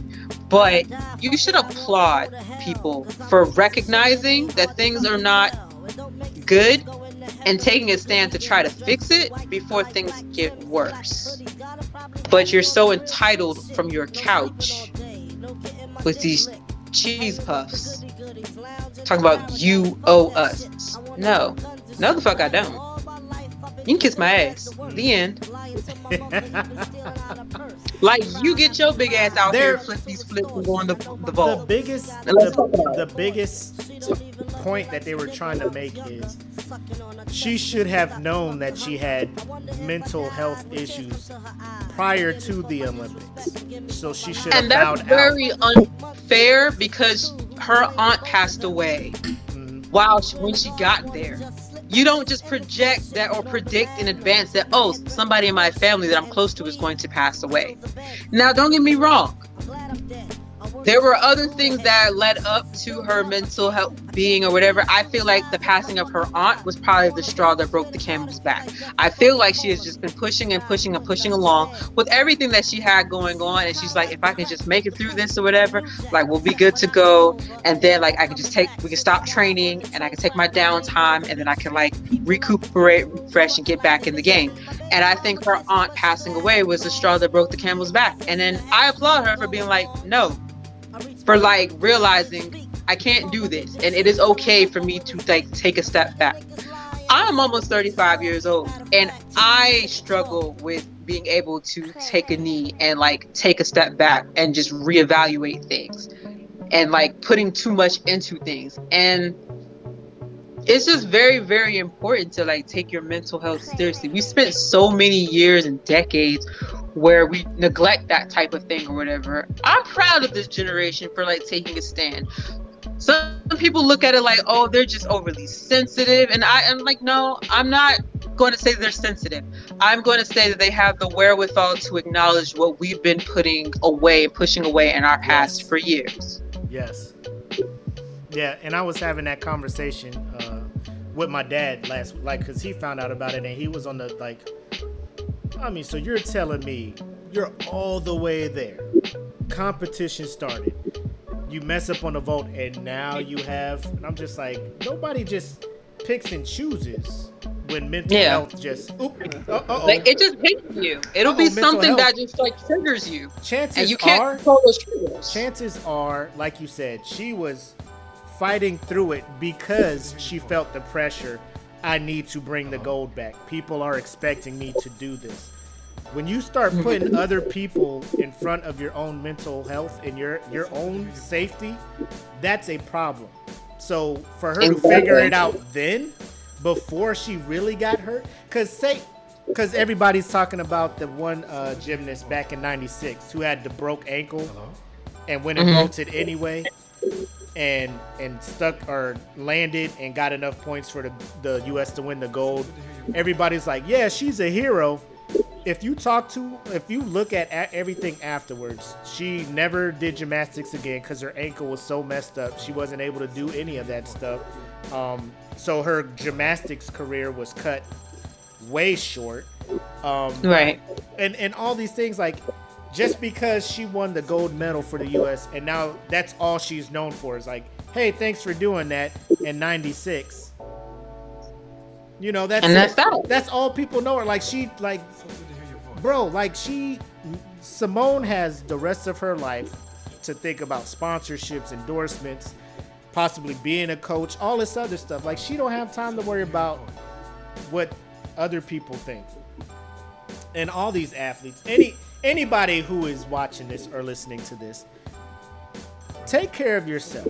But you should applaud people for recognizing that things are not good and taking a stand to try to fix it before things get worse. But you're so entitled from your couch with these cheese puffs talking about you owe us. No the fuck I don't. You can kiss my ass. The end. Like, you get your big ass out there, flip these flips and go on the vault. The biggest point that they were trying to make is she should have known that she had mental health issues prior to the Olympics. So she should have bowed out. And that's very unfair because her aunt passed away when she got there. You don't just project that or predict in advance that, oh, somebody in my family that I'm close to is going to pass away. Now, don't get me wrong. There were other things that led up to her mental health being or whatever. I feel like the passing of her aunt was probably the straw that broke the camel's back. I feel like she has just been pushing and pushing and pushing along with everything that she had going on. And she's like, if I can just make it through this or whatever, like, we'll be good to go. And then, like, we can stop training and I can take my downtime and then I can, like, recuperate, refresh, and get back in the game. And I think her aunt passing away was the straw that broke the camel's back. And then I applaud her for being like, no. For, like, realizing I can't do this and it is okay for me to, like, take a step back. I'm almost 35 years old and I struggle with being able to take a knee and, like, take a step back and just reevaluate things and, like, putting too much into things. And it's just very, very important to, like, take your mental health seriously. We spent so many years and decades where we neglect that type of thing or whatever. I'm proud of this generation for, like, taking a stand. Some people look at it like, oh, they're just overly sensitive. And I'm like, no, I'm not going to say they're sensitive. I'm going to say that they have the wherewithal to acknowledge what we've been pushing away in our past for years. Yes. Yeah, and I was having that conversation with my dad last, like, because he found out about it, and he was on the, like, I mean, so you're telling me you're all the way there. Competition started. You mess up on the vote, and now you have, and I'm just like, nobody just picks and chooses when mental health just, like, it just hits you. It'll be something that just, like, triggers you. And you can't control those triggers. Chances are, like you said, she was fighting through it because she felt the pressure. I need to bring the gold back. People are expecting me to do this. When you start putting other people in front of your own mental health and your own safety, that's a problem. So for her to figure it out then, before she really got hurt, because everybody's talking about the one gymnast back in '96 who had the broke ankle and went and bolted anyway, and stuck or landed and got enough points for the U.S. to win the gold. Everybody's like, yeah, she's a hero. If you look at everything afterwards, she never did gymnastics again because her ankle was so messed up. She wasn't able to do any of that stuff. So her gymnastics career was cut way short. Right. And all these things, like, just because she won the gold medal for the U.S. and now that's all she's known for is like, hey, thanks for doing that in '96. You know, that's all people know her. Like, she, like, bro, like, she, Simone has the rest of her life to think about sponsorships, endorsements, possibly being a coach, all this other stuff. Like, she don't have time to worry about what other people think. And all these athletes, anybody who is watching this or listening to this, take care of yourself.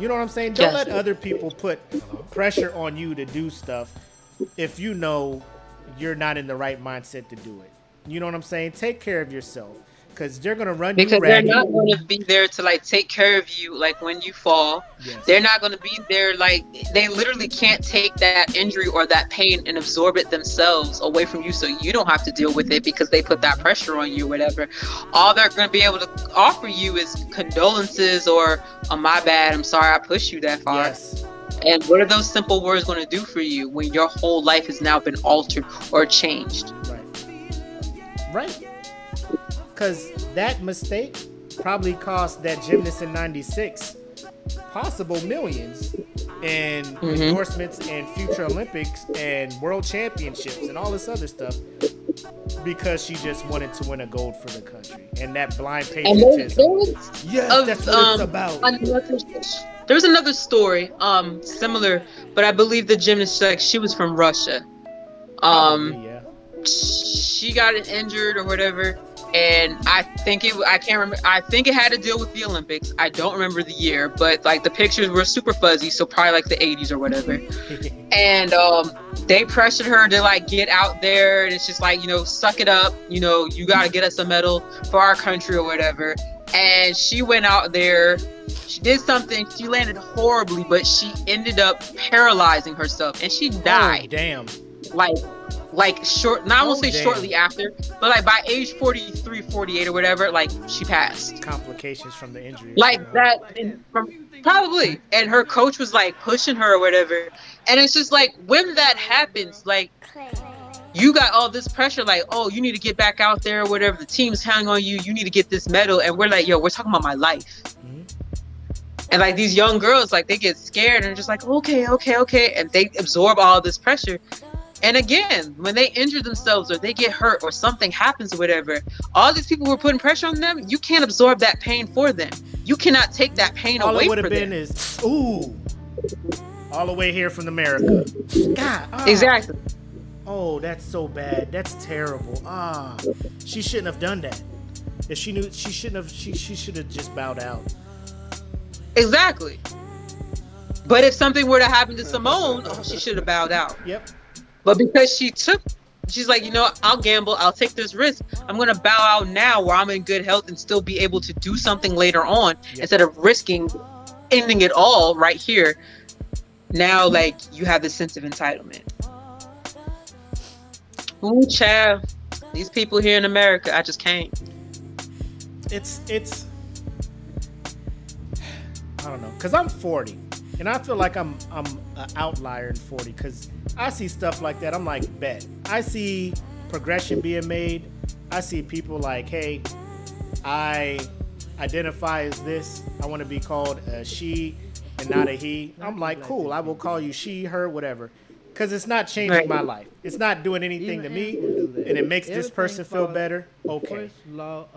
You know what I'm saying? Don't let other people put pressure on you to do stuff if you know you're not in the right mindset to do it. You know what I'm saying? Take care of yourself because they're going to run you ragged. Because they're not going to be there to, like, take care of you, like, when you fall. Yes. They're not going to be there. Like, they literally can't take that injury or that pain and absorb it themselves away from you so you don't have to deal with it because they put that pressure on you or whatever. All they're going to be able to offer you is condolences or, oh, my bad, I'm sorry I pushed you that far. Yes. And what are those simple words going to do for you when your whole life has now been altered or changed? Right. Because that mistake probably cost that gymnast in '96 possible millions in endorsements and future Olympics and world championships and all this other stuff because she just wanted to win a gold for the country. And that blind patriotism. Yes, that's what it's about. There was another story, similar, but I believe the gymnast, like, she was from Russia. She got injured or whatever, and I think it had to deal with the Olympics. I don't remember the year, but, like, the pictures were super fuzzy, so probably like the 80s or whatever. And they pressured her to, like, get out there, and it's just like, you know, suck it up, you know, you gotta get us a medal for our country or whatever. And she went out there, she did something, she landed horribly, but she ended up paralyzing herself and she died. Oh, damn. Shortly after, but, like, by age 43, 48 or whatever, like, she passed. Complications from the injury. Like, that, probably. And her coach was, like, pushing her or whatever. And it's just like, when that happens, like, you got all this pressure, like, oh, you need to get back out there or whatever. The team's hanging on you. You need to get this medal. And we're like, yo, we're talking about my life. And, like, these young girls, like, they get scared and just like, okay. And they absorb all this pressure. And again, when they injure themselves or they get hurt or something happens or whatever, all these people who are putting pressure on them, you can't absorb that pain for them. You cannot take that pain away from them. All it would have been is, all the way here from America. God. Oh. Exactly. Oh, that's so bad. That's terrible. Ah, she shouldn't have done that. If she knew, she shouldn't have, she should have just bowed out. Exactly. But if something were to happen to Simone, she should have bowed out. Yep. But because she's like, you know, I'll gamble. I'll take this risk. I'm going to bow out now where I'm in good health and still be able to do something later on instead of risking ending it all right here. Now, like, you have this sense of entitlement. Ooh, child. These people here in America, I just can't. It's I don't know. Because I'm 40. And I feel like I'm an outlier in 40 because I see stuff like that. I'm like, bet. I see progression being made. I see people like, hey, I identify as this. I want to be called a she and not a he. I'm like, cool. I will call you she, her, whatever. Because it's not changing my life. It's not doing anything to me, and it makes this person feel better. Okay.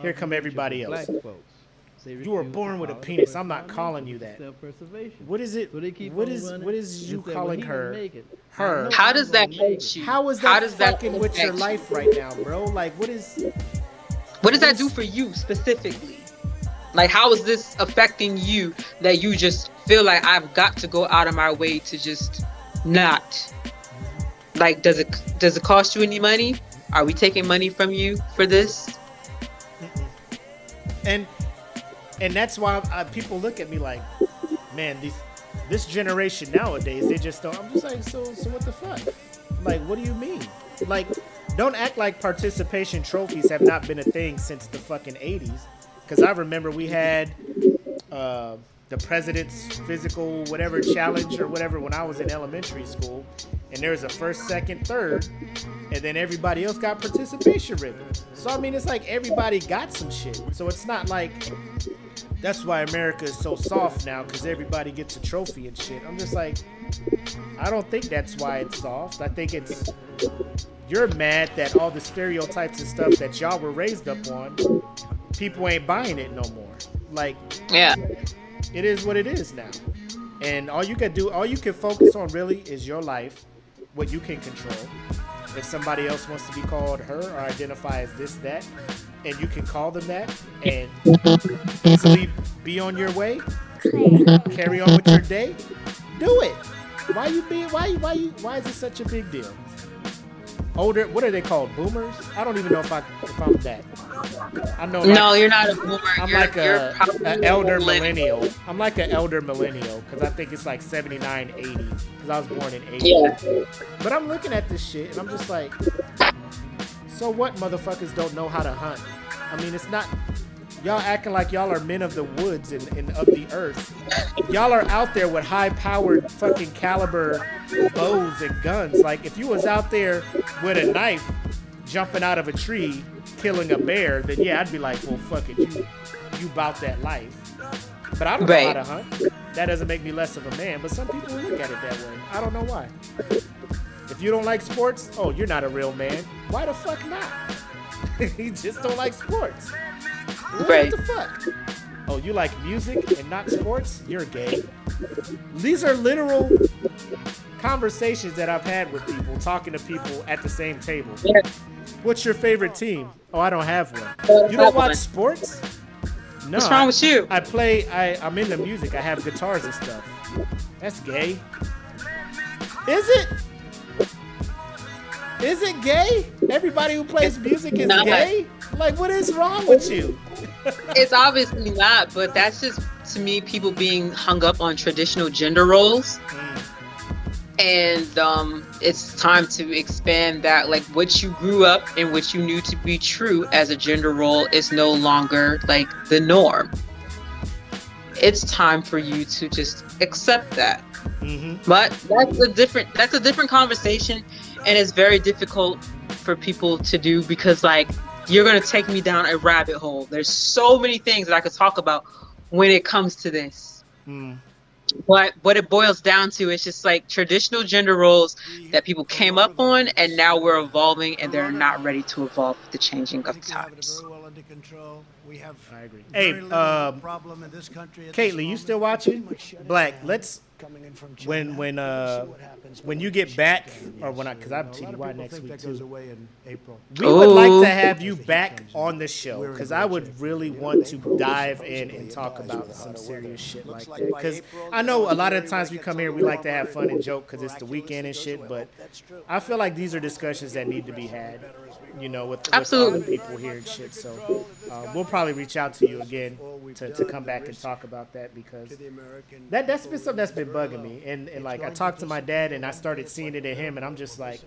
Here come everybody else. You were born with a penis. I'm not calling you that. What is it? What is you calling her? Her. How does that make you? How is that fucking with your life right now, bro? Like, what is? What does that do for you specifically? Like, how is this affecting you that you just feel like I've got to go out of my way to just not? Like, does it cost you any money? Are we taking money from you for this? And that's why people look at me like, man, this generation nowadays, they just don't. I'm just like, so what the fuck? Like, what do you mean? Like, don't act like participation trophies have not been a thing since the fucking 80s. Because I remember we had the president's physical whatever challenge or whatever when I was in elementary school. And there was a first, second, third. And then everybody else got participation ribbons. So, I mean, it's like everybody got some shit. So it's not like... That's why America is so soft now, because everybody gets a trophy and shit. I'm just like, I don't think that's why it's soft. I think it's, you're mad that all the stereotypes and stuff that y'all were raised up on, people ain't buying it no more. Like, yeah, it is what it is now. And all you can do, all you can focus on really is your life, what you can control. If somebody else wants to be called her or identify as this, that, and you can call them that and sleep, be on your way, carry on with your day, do it. Why is it such a big deal? Older, what are they called? Boomers? I don't even know if I'm that. I know. No, you're not a boomer. I'm like an elder millennial. I'm like an elder millennial because I think it's like 79, 80 because I was born in 80. Yeah. But I'm looking at this shit and I'm just like, so what, motherfuckers don't know how to hunt? I mean, it's not, y'all acting like y'all are men of the woods and of the earth. Y'all are out there with high-powered fucking caliber bows and guns. Like, if you was out there with a knife jumping out of a tree, killing a bear, then yeah, I'd be like, well, fuck it, you bout that life. But I don't know how to hunt. That doesn't make me less of a man, but some people look at it that way. I don't know why. If you don't like sports, oh, you're not a real man. Why the fuck not? You just don't like sports. What the fuck? Oh, you like music and not sports? You're gay. These are literal conversations that I've had with people, talking to people at the same table. What's your favorite team? Oh, I don't have one. You don't watch sports? No. What's wrong with you? I'm into music. I have guitars and stuff. That's gay. Is it? Is it gay? Everybody who plays music is gay? Like, what is wrong with you? It's obviously not, but that's just, to me, people being hung up on traditional gender roles. And it's time to expand that. Like, what you grew up and what you knew to be true as a gender role is no longer, like, the norm. It's time for you to just accept that. But that's a different conversation. And it's very difficult for people to do because, like, you're going to take me down a rabbit hole. There's so many things that I could talk about when it comes to this. But what it boils down to is just, like, traditional gender roles that people came up on, and now we're evolving, and they're not ready to evolve with the changing of times. I agree. Hey, Caitlin, you still watching? Black, let's... When you get back, or when I, because I'm TDY next week too, we would like to have you back on the show, because I would really want to dive in and talk about some serious shit like that, because I know a lot of times we come here, we like to have fun and joke because it's the weekend and shit, but I feel like these are discussions that need to be had, you know, with other people here and shit. So we'll probably reach out to you again to come back and talk about that, because that's been something that's been bugging me. And like, I talked to my dad and I started seeing it in him, and I'm just like,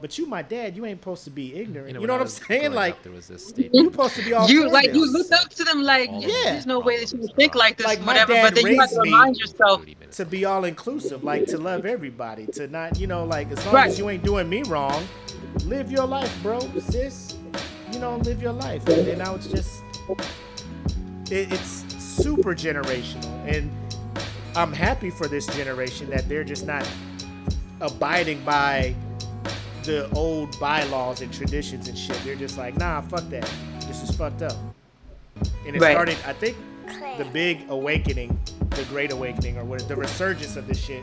But you, my dad, you ain't supposed to be ignorant. You know what I'm saying? Like, there was this you're supposed to be all you like. You look up to them like, yeah, there's no way that you would think like this, like, whatever. But then you have to remind yourself to be all inclusive, like to love everybody, to not, you know, like as long as you ain't doing me wrong, live your life, bro, sis. You know, live your life. And I was just, it's super generational, and I'm happy for this generation that they're just not abiding by the old bylaws and traditions and shit. They're just like, nah, fuck that. This is fucked up. And it started, I think, the big awakening, the great awakening, or what, the resurgence of this shit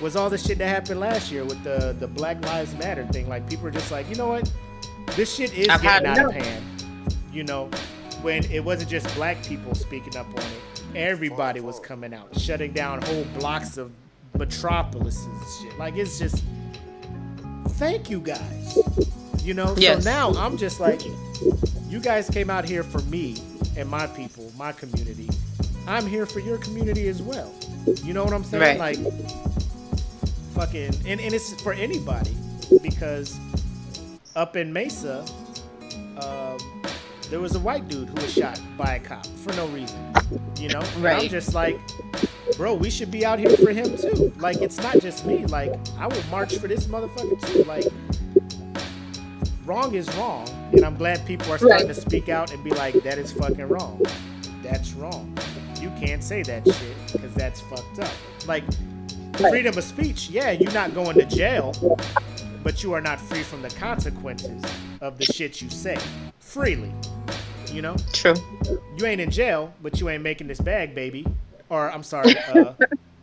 was all the shit that happened last year with the Black Lives Matter thing. Like, people are just like, you know what? This shit is getting out of hand. You know, when it wasn't just black people speaking up on it. Everybody was coming out, shutting down whole blocks of metropolises and shit. Like, it's just... Thank you guys. You know, yes. So now I'm just like, you guys came out here for me and my people, my community. I'm here for your community as well. You know what I'm saying? Right. Like, fucking, and it's for anybody, because up in Mesa, there was a white dude who was shot by a cop for no reason. You know, right. I'm just like, bro, we should be out here for him too. Like, it's not just me. Like, I would march for this motherfucker too. Like, wrong is wrong, and I'm glad people are starting to speak out and be like, that is fucking wrong. That's wrong. You can't say that shit because that's fucked up. Like, freedom of speech. Yeah, you're not going to jail, but you are not free from the consequences of the shit you say freely. You know? True. You ain't in jail, but you ain't making this bag, baby. Or, I'm sorry,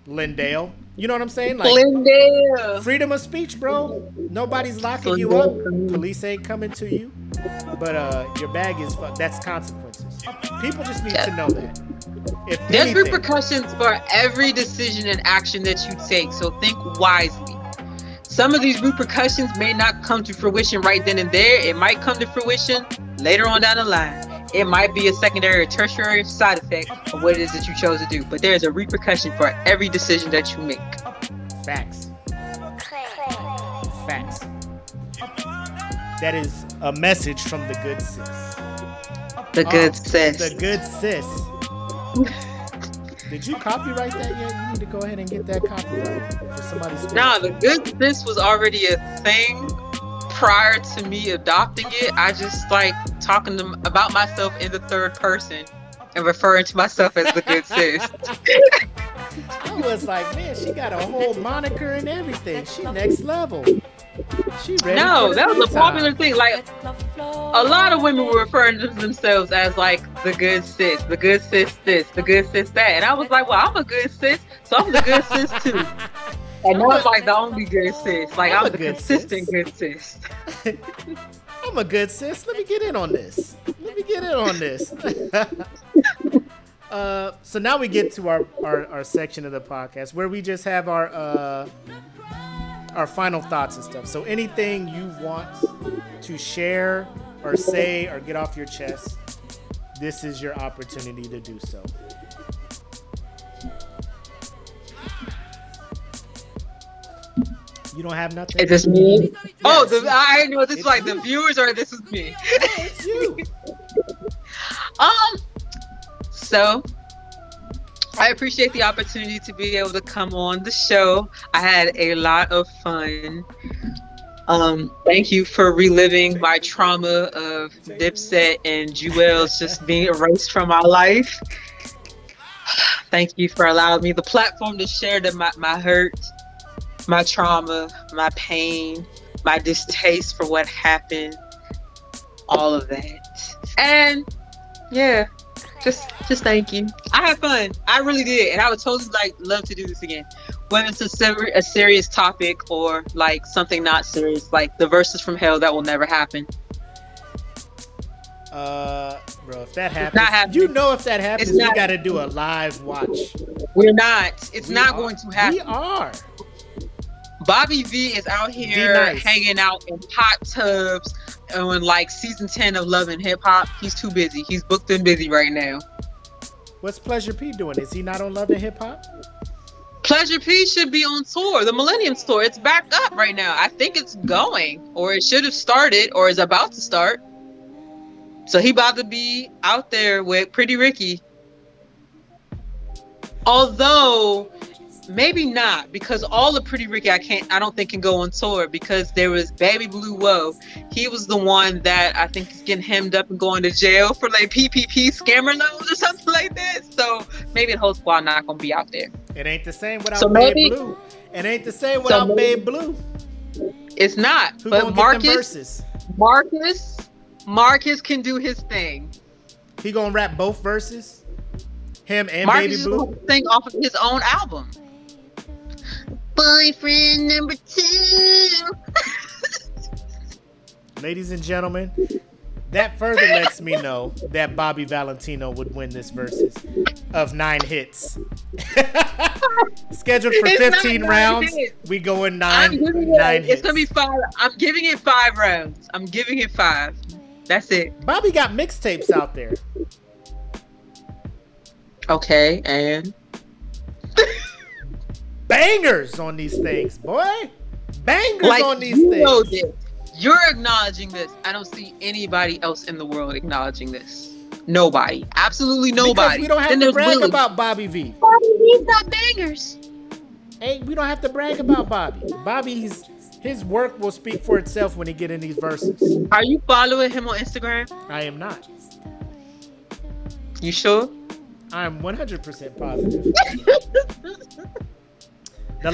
Lyndale. You know what I'm saying? Like, Lyndale. Freedom of speech, bro. Nobody's locking you up. Police ain't coming to you. But your bag is, that's consequences. People just need to know that. If there's anything, repercussions for every decision and action that you take. So think wisely. Some of these repercussions may not come to fruition right then and there. It might come to fruition later on down the line. It might be a secondary or tertiary side effect of what it is that you chose to do. But there's a repercussion for every decision that you make. Facts. Facts. That is a message from the good sis. The good sis. The good sis. Did you copyright that yet? You need to go ahead and get that copyright for somebody's story. Nah, the good sis was already a thing. Prior to me adopting it, I just like talking about myself in the third person and referring to myself as the good sis. I was like, man, she got a whole moniker and everything. She next level. She ready. No, that was a popular thing. Like, a lot of women were referring to themselves as like the good sis, the good sis this, the good sis that. And I was like, well, I'm a good sis, so I'm the good sis too. And now it's like the only good sis. Like, I'm a good consistent sis. Good sis. I'm a good sis. Let me get in on this. So now we get to our section of the podcast where we just have our final thoughts and stuff. So anything you want to share or say or get off your chest, this is your opportunity to do so. You don't have nothing. Is this me? Yes. Oh, I know this is like you. The viewers, or this is me. It's you. So I appreciate the opportunity to be able to come on the show. I had a lot of fun. Thank you for reliving my trauma of Dipset and Juelz just being erased from my life. Thank you for allowing me the platform to share my hurt, my trauma, my pain, my distaste for what happened, all of that. And yeah, just thank you. I had fun. I really did. And I would totally love to do this again. Whether it's a serious topic or like something not serious, like the verses from hell that will never happen. Bro, if that happens, if that happens, we got to do a live watch. We're not. It's not going to happen. We are. Bobby V is out here hanging out in hot tubs on like season 10 of Love and Hip Hop. He's too busy. He's booked and busy right now. What's Pleasure P doing? Is he not on Love and Hip Hop? Pleasure P should be on tour, the Millennium Tour. It's back up right now. I think it's going, or it should have started, or is about to start. So he about to be out there with Pretty Ricky. Although, maybe not, because all of Pretty Ricky I don't think can go on tour, because there was Baby Blue Woe. He was the one that I think is getting hemmed up and going to jail for like PPP scammer loans or something like that. So maybe the whole squad not gonna be out there. It ain't the same without Baby Blue. It ain't the same without Baby Blue. It's not. Who but Marcus can do his thing. He gonna rap both verses. Him and Marcus Baby Blue. Marcus gonna sing off of his own album. Boyfriend number 2. Ladies and gentlemen, that further lets me know that Bobby Valentino would win this versus of 9 hits. Scheduled for 15 rounds. Hits. We go in 9 hits. It's going to be 5. I'm giving it 5 rounds. I'm giving it 5. That's it. Bobby got mixtapes out there. Okay, and? Bangers on these things, boy. Bangers like on these you things. Know this. You're acknowledging this. I don't see anybody else in the world acknowledging this. Nobody. Absolutely nobody. Because we don't have to brag about Bobby V. Bobby V's got bangers. Hey, we don't have to brag about Bobby. His work will speak for itself when he get in these verses. Are you following him on Instagram? I am not. You sure? I am 100% positive. The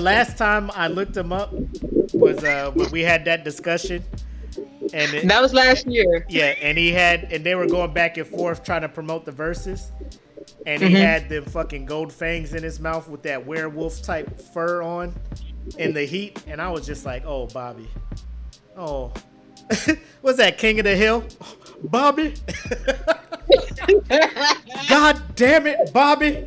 last time I looked him up was when we had that discussion, and that was last year. Yeah, and they were going back and forth trying to promote the verses, and he had them fucking gold fangs in his mouth with that werewolf type fur on in the heat, and I was just like, oh, Bobby, oh, what's that, King of the Hill, Bobby? God damn it, Bobby!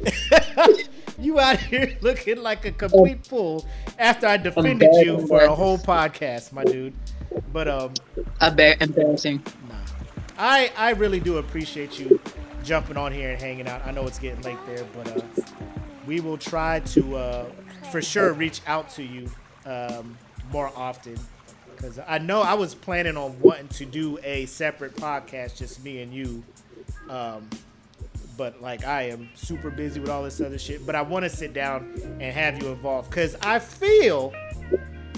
You out here looking like a complete fool after I defended you for a whole podcast, my dude. But embarrassing. Nah. I really do appreciate you jumping on here and hanging out. I know it's getting late there, but we will try to for sure reach out to you more often, because I know I was planning on wanting to do a separate podcast, just me and you. But like I am super busy with all this other shit, but I want to sit down and have you involved, because I feel,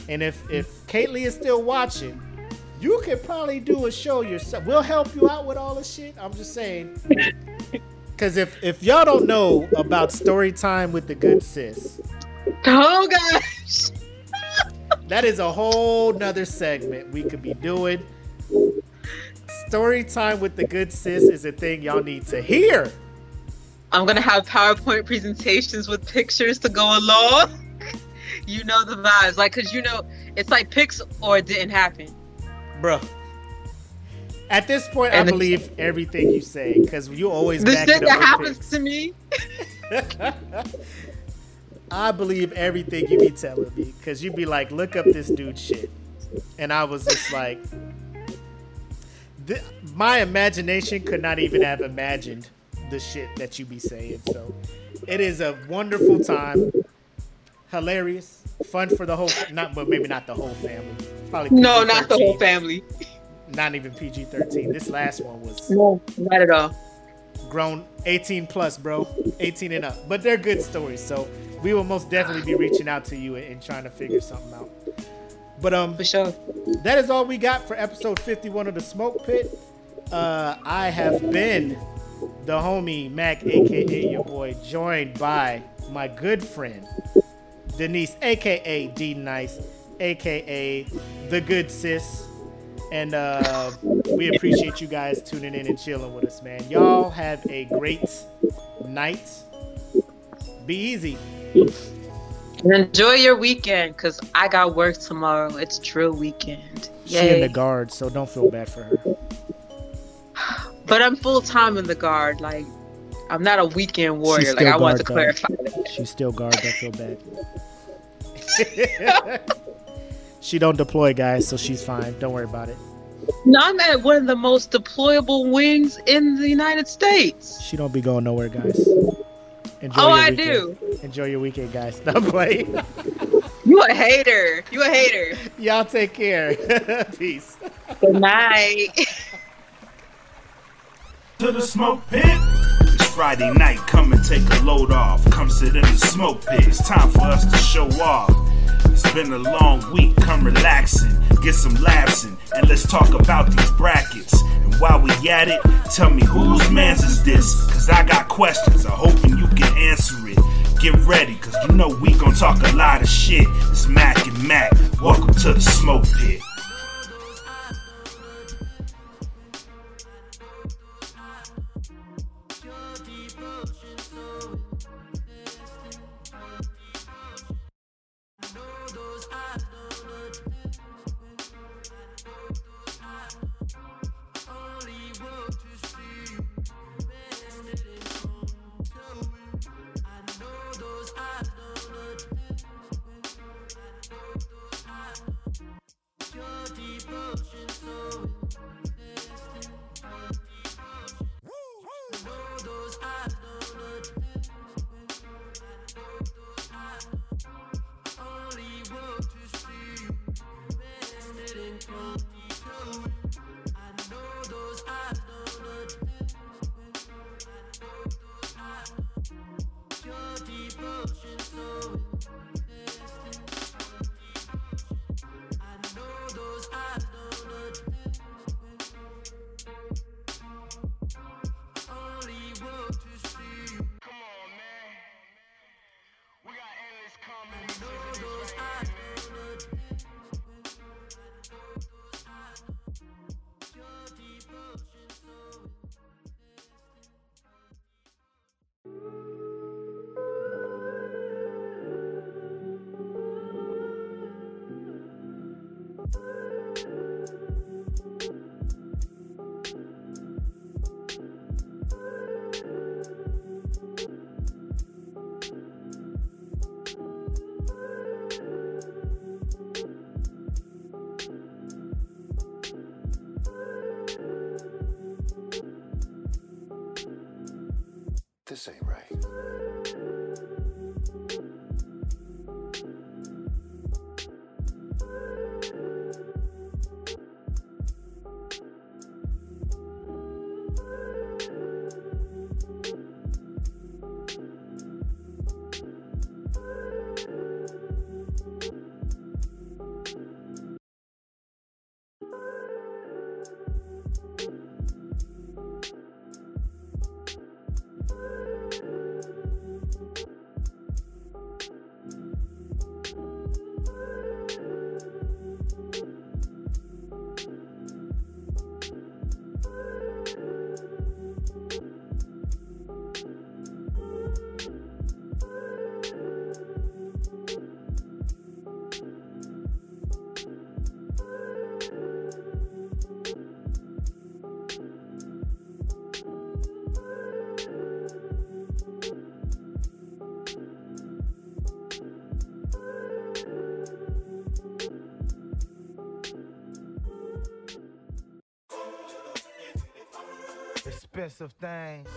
and if Kately is still watching, you could probably do a show yourself. We'll help you out with all this shit. I'm just saying, because if y'all don't know about Story Time with the Good Sis, oh gosh, that is a whole nother segment we could be doing. Story Time with the Good Sis is a thing y'all need to hear. I'm going to have PowerPoint presentations with pictures to go along. You know the vibes. Like, because, you know, it's like Pix or it didn't happen. Bruh. At this point, I believe everything you say, because you always back it up with Pix. The shit that happens to me. I believe everything you be telling me, because you be like, look up this dude shit. And I was just like... my imagination could not even have imagined the shit that you be saying. So it is a wonderful time, hilarious, fun for the whole. Maybe not the whole family. Probably no, not the whole family. Not even PG-13. This last one was no, not at all. Grown 18 plus, bro, 18 and up. But they're good stories, so we will most definitely be reaching out to you and trying to figure something out. But for sure. That is all we got for episode 51 of the Smoke Pit. I have been the homie Mac, aka your boy, joined by my good friend Denise, aka D-Nice, aka the Good Sis, and we appreciate you guys tuning in and chilling with us, man. Y'all have a great night. Be easy. Enjoy your weekend, because I got work tomorrow. It's drill weekend. Yay. She in the guard, so don't feel bad for her. But I'm full-time in the guard. Like, I'm not a weekend warrior. Like, I wanted to clarify that. She's still guard. Don't feel bad. She don't deploy, guys, so she's fine. Don't worry about it. No, I'm at one of the most deployable wings in the United States. She don't be going nowhere, guys. Enjoy your weekend. I do. Enjoy your weekend, guys. Stop playing. You a hater. Y'all take care. Peace. Good night. To the Smoke Pit. It's Friday night. Come and take a load off. Come sit in the Smoke Pit. It's time for us to show off. It's been a long week. Come relaxing. Get some laughs in. And let's talk about these brackets. And while we at it, tell me whose man's is this? Cause I got questions. I'm hoping you can answer it. Get ready, cause you know we gon' talk a lot of shit. It's Mac and Mac. Welcome to the Smoke Pit. Expensive things.